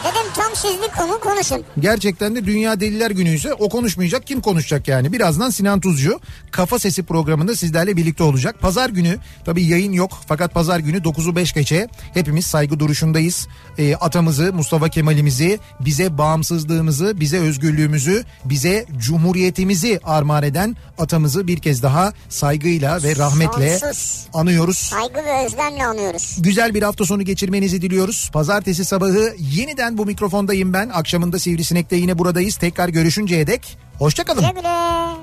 Dedim tam Gündemsizlik onu konuşun. Gerçekten de Dünya Deliler Günü'yse o konuşmayacak, kim konuşacak yani? Birazdan Sinan Tuzcu Kafa Sesi programında sizlerle birlikte olacak. Pazar günü tabii yayın yok fakat pazar günü dokuzu beş geçe hepimiz saygı duruşundayız. E, atamızı, Mustafa Kemal'imizi, bize bağımsızlığımızı, bize özgürlüğümüzü, bize cumhuriyetimizi armağan eden atamızı bir kez daha saygıyla ve rahmetle Sonsuz. anıyoruz. Saygı ve özlemle anıyoruz. Güzel bir hafta sonu geçirmenizi diliyoruz. Pazartesi sabahı yeniden bu mikrofondayım ben. Akşamında Sivrisinek'te yine buradayız. Tekrar görüşünceye dek hoşça kalın. Güle güle.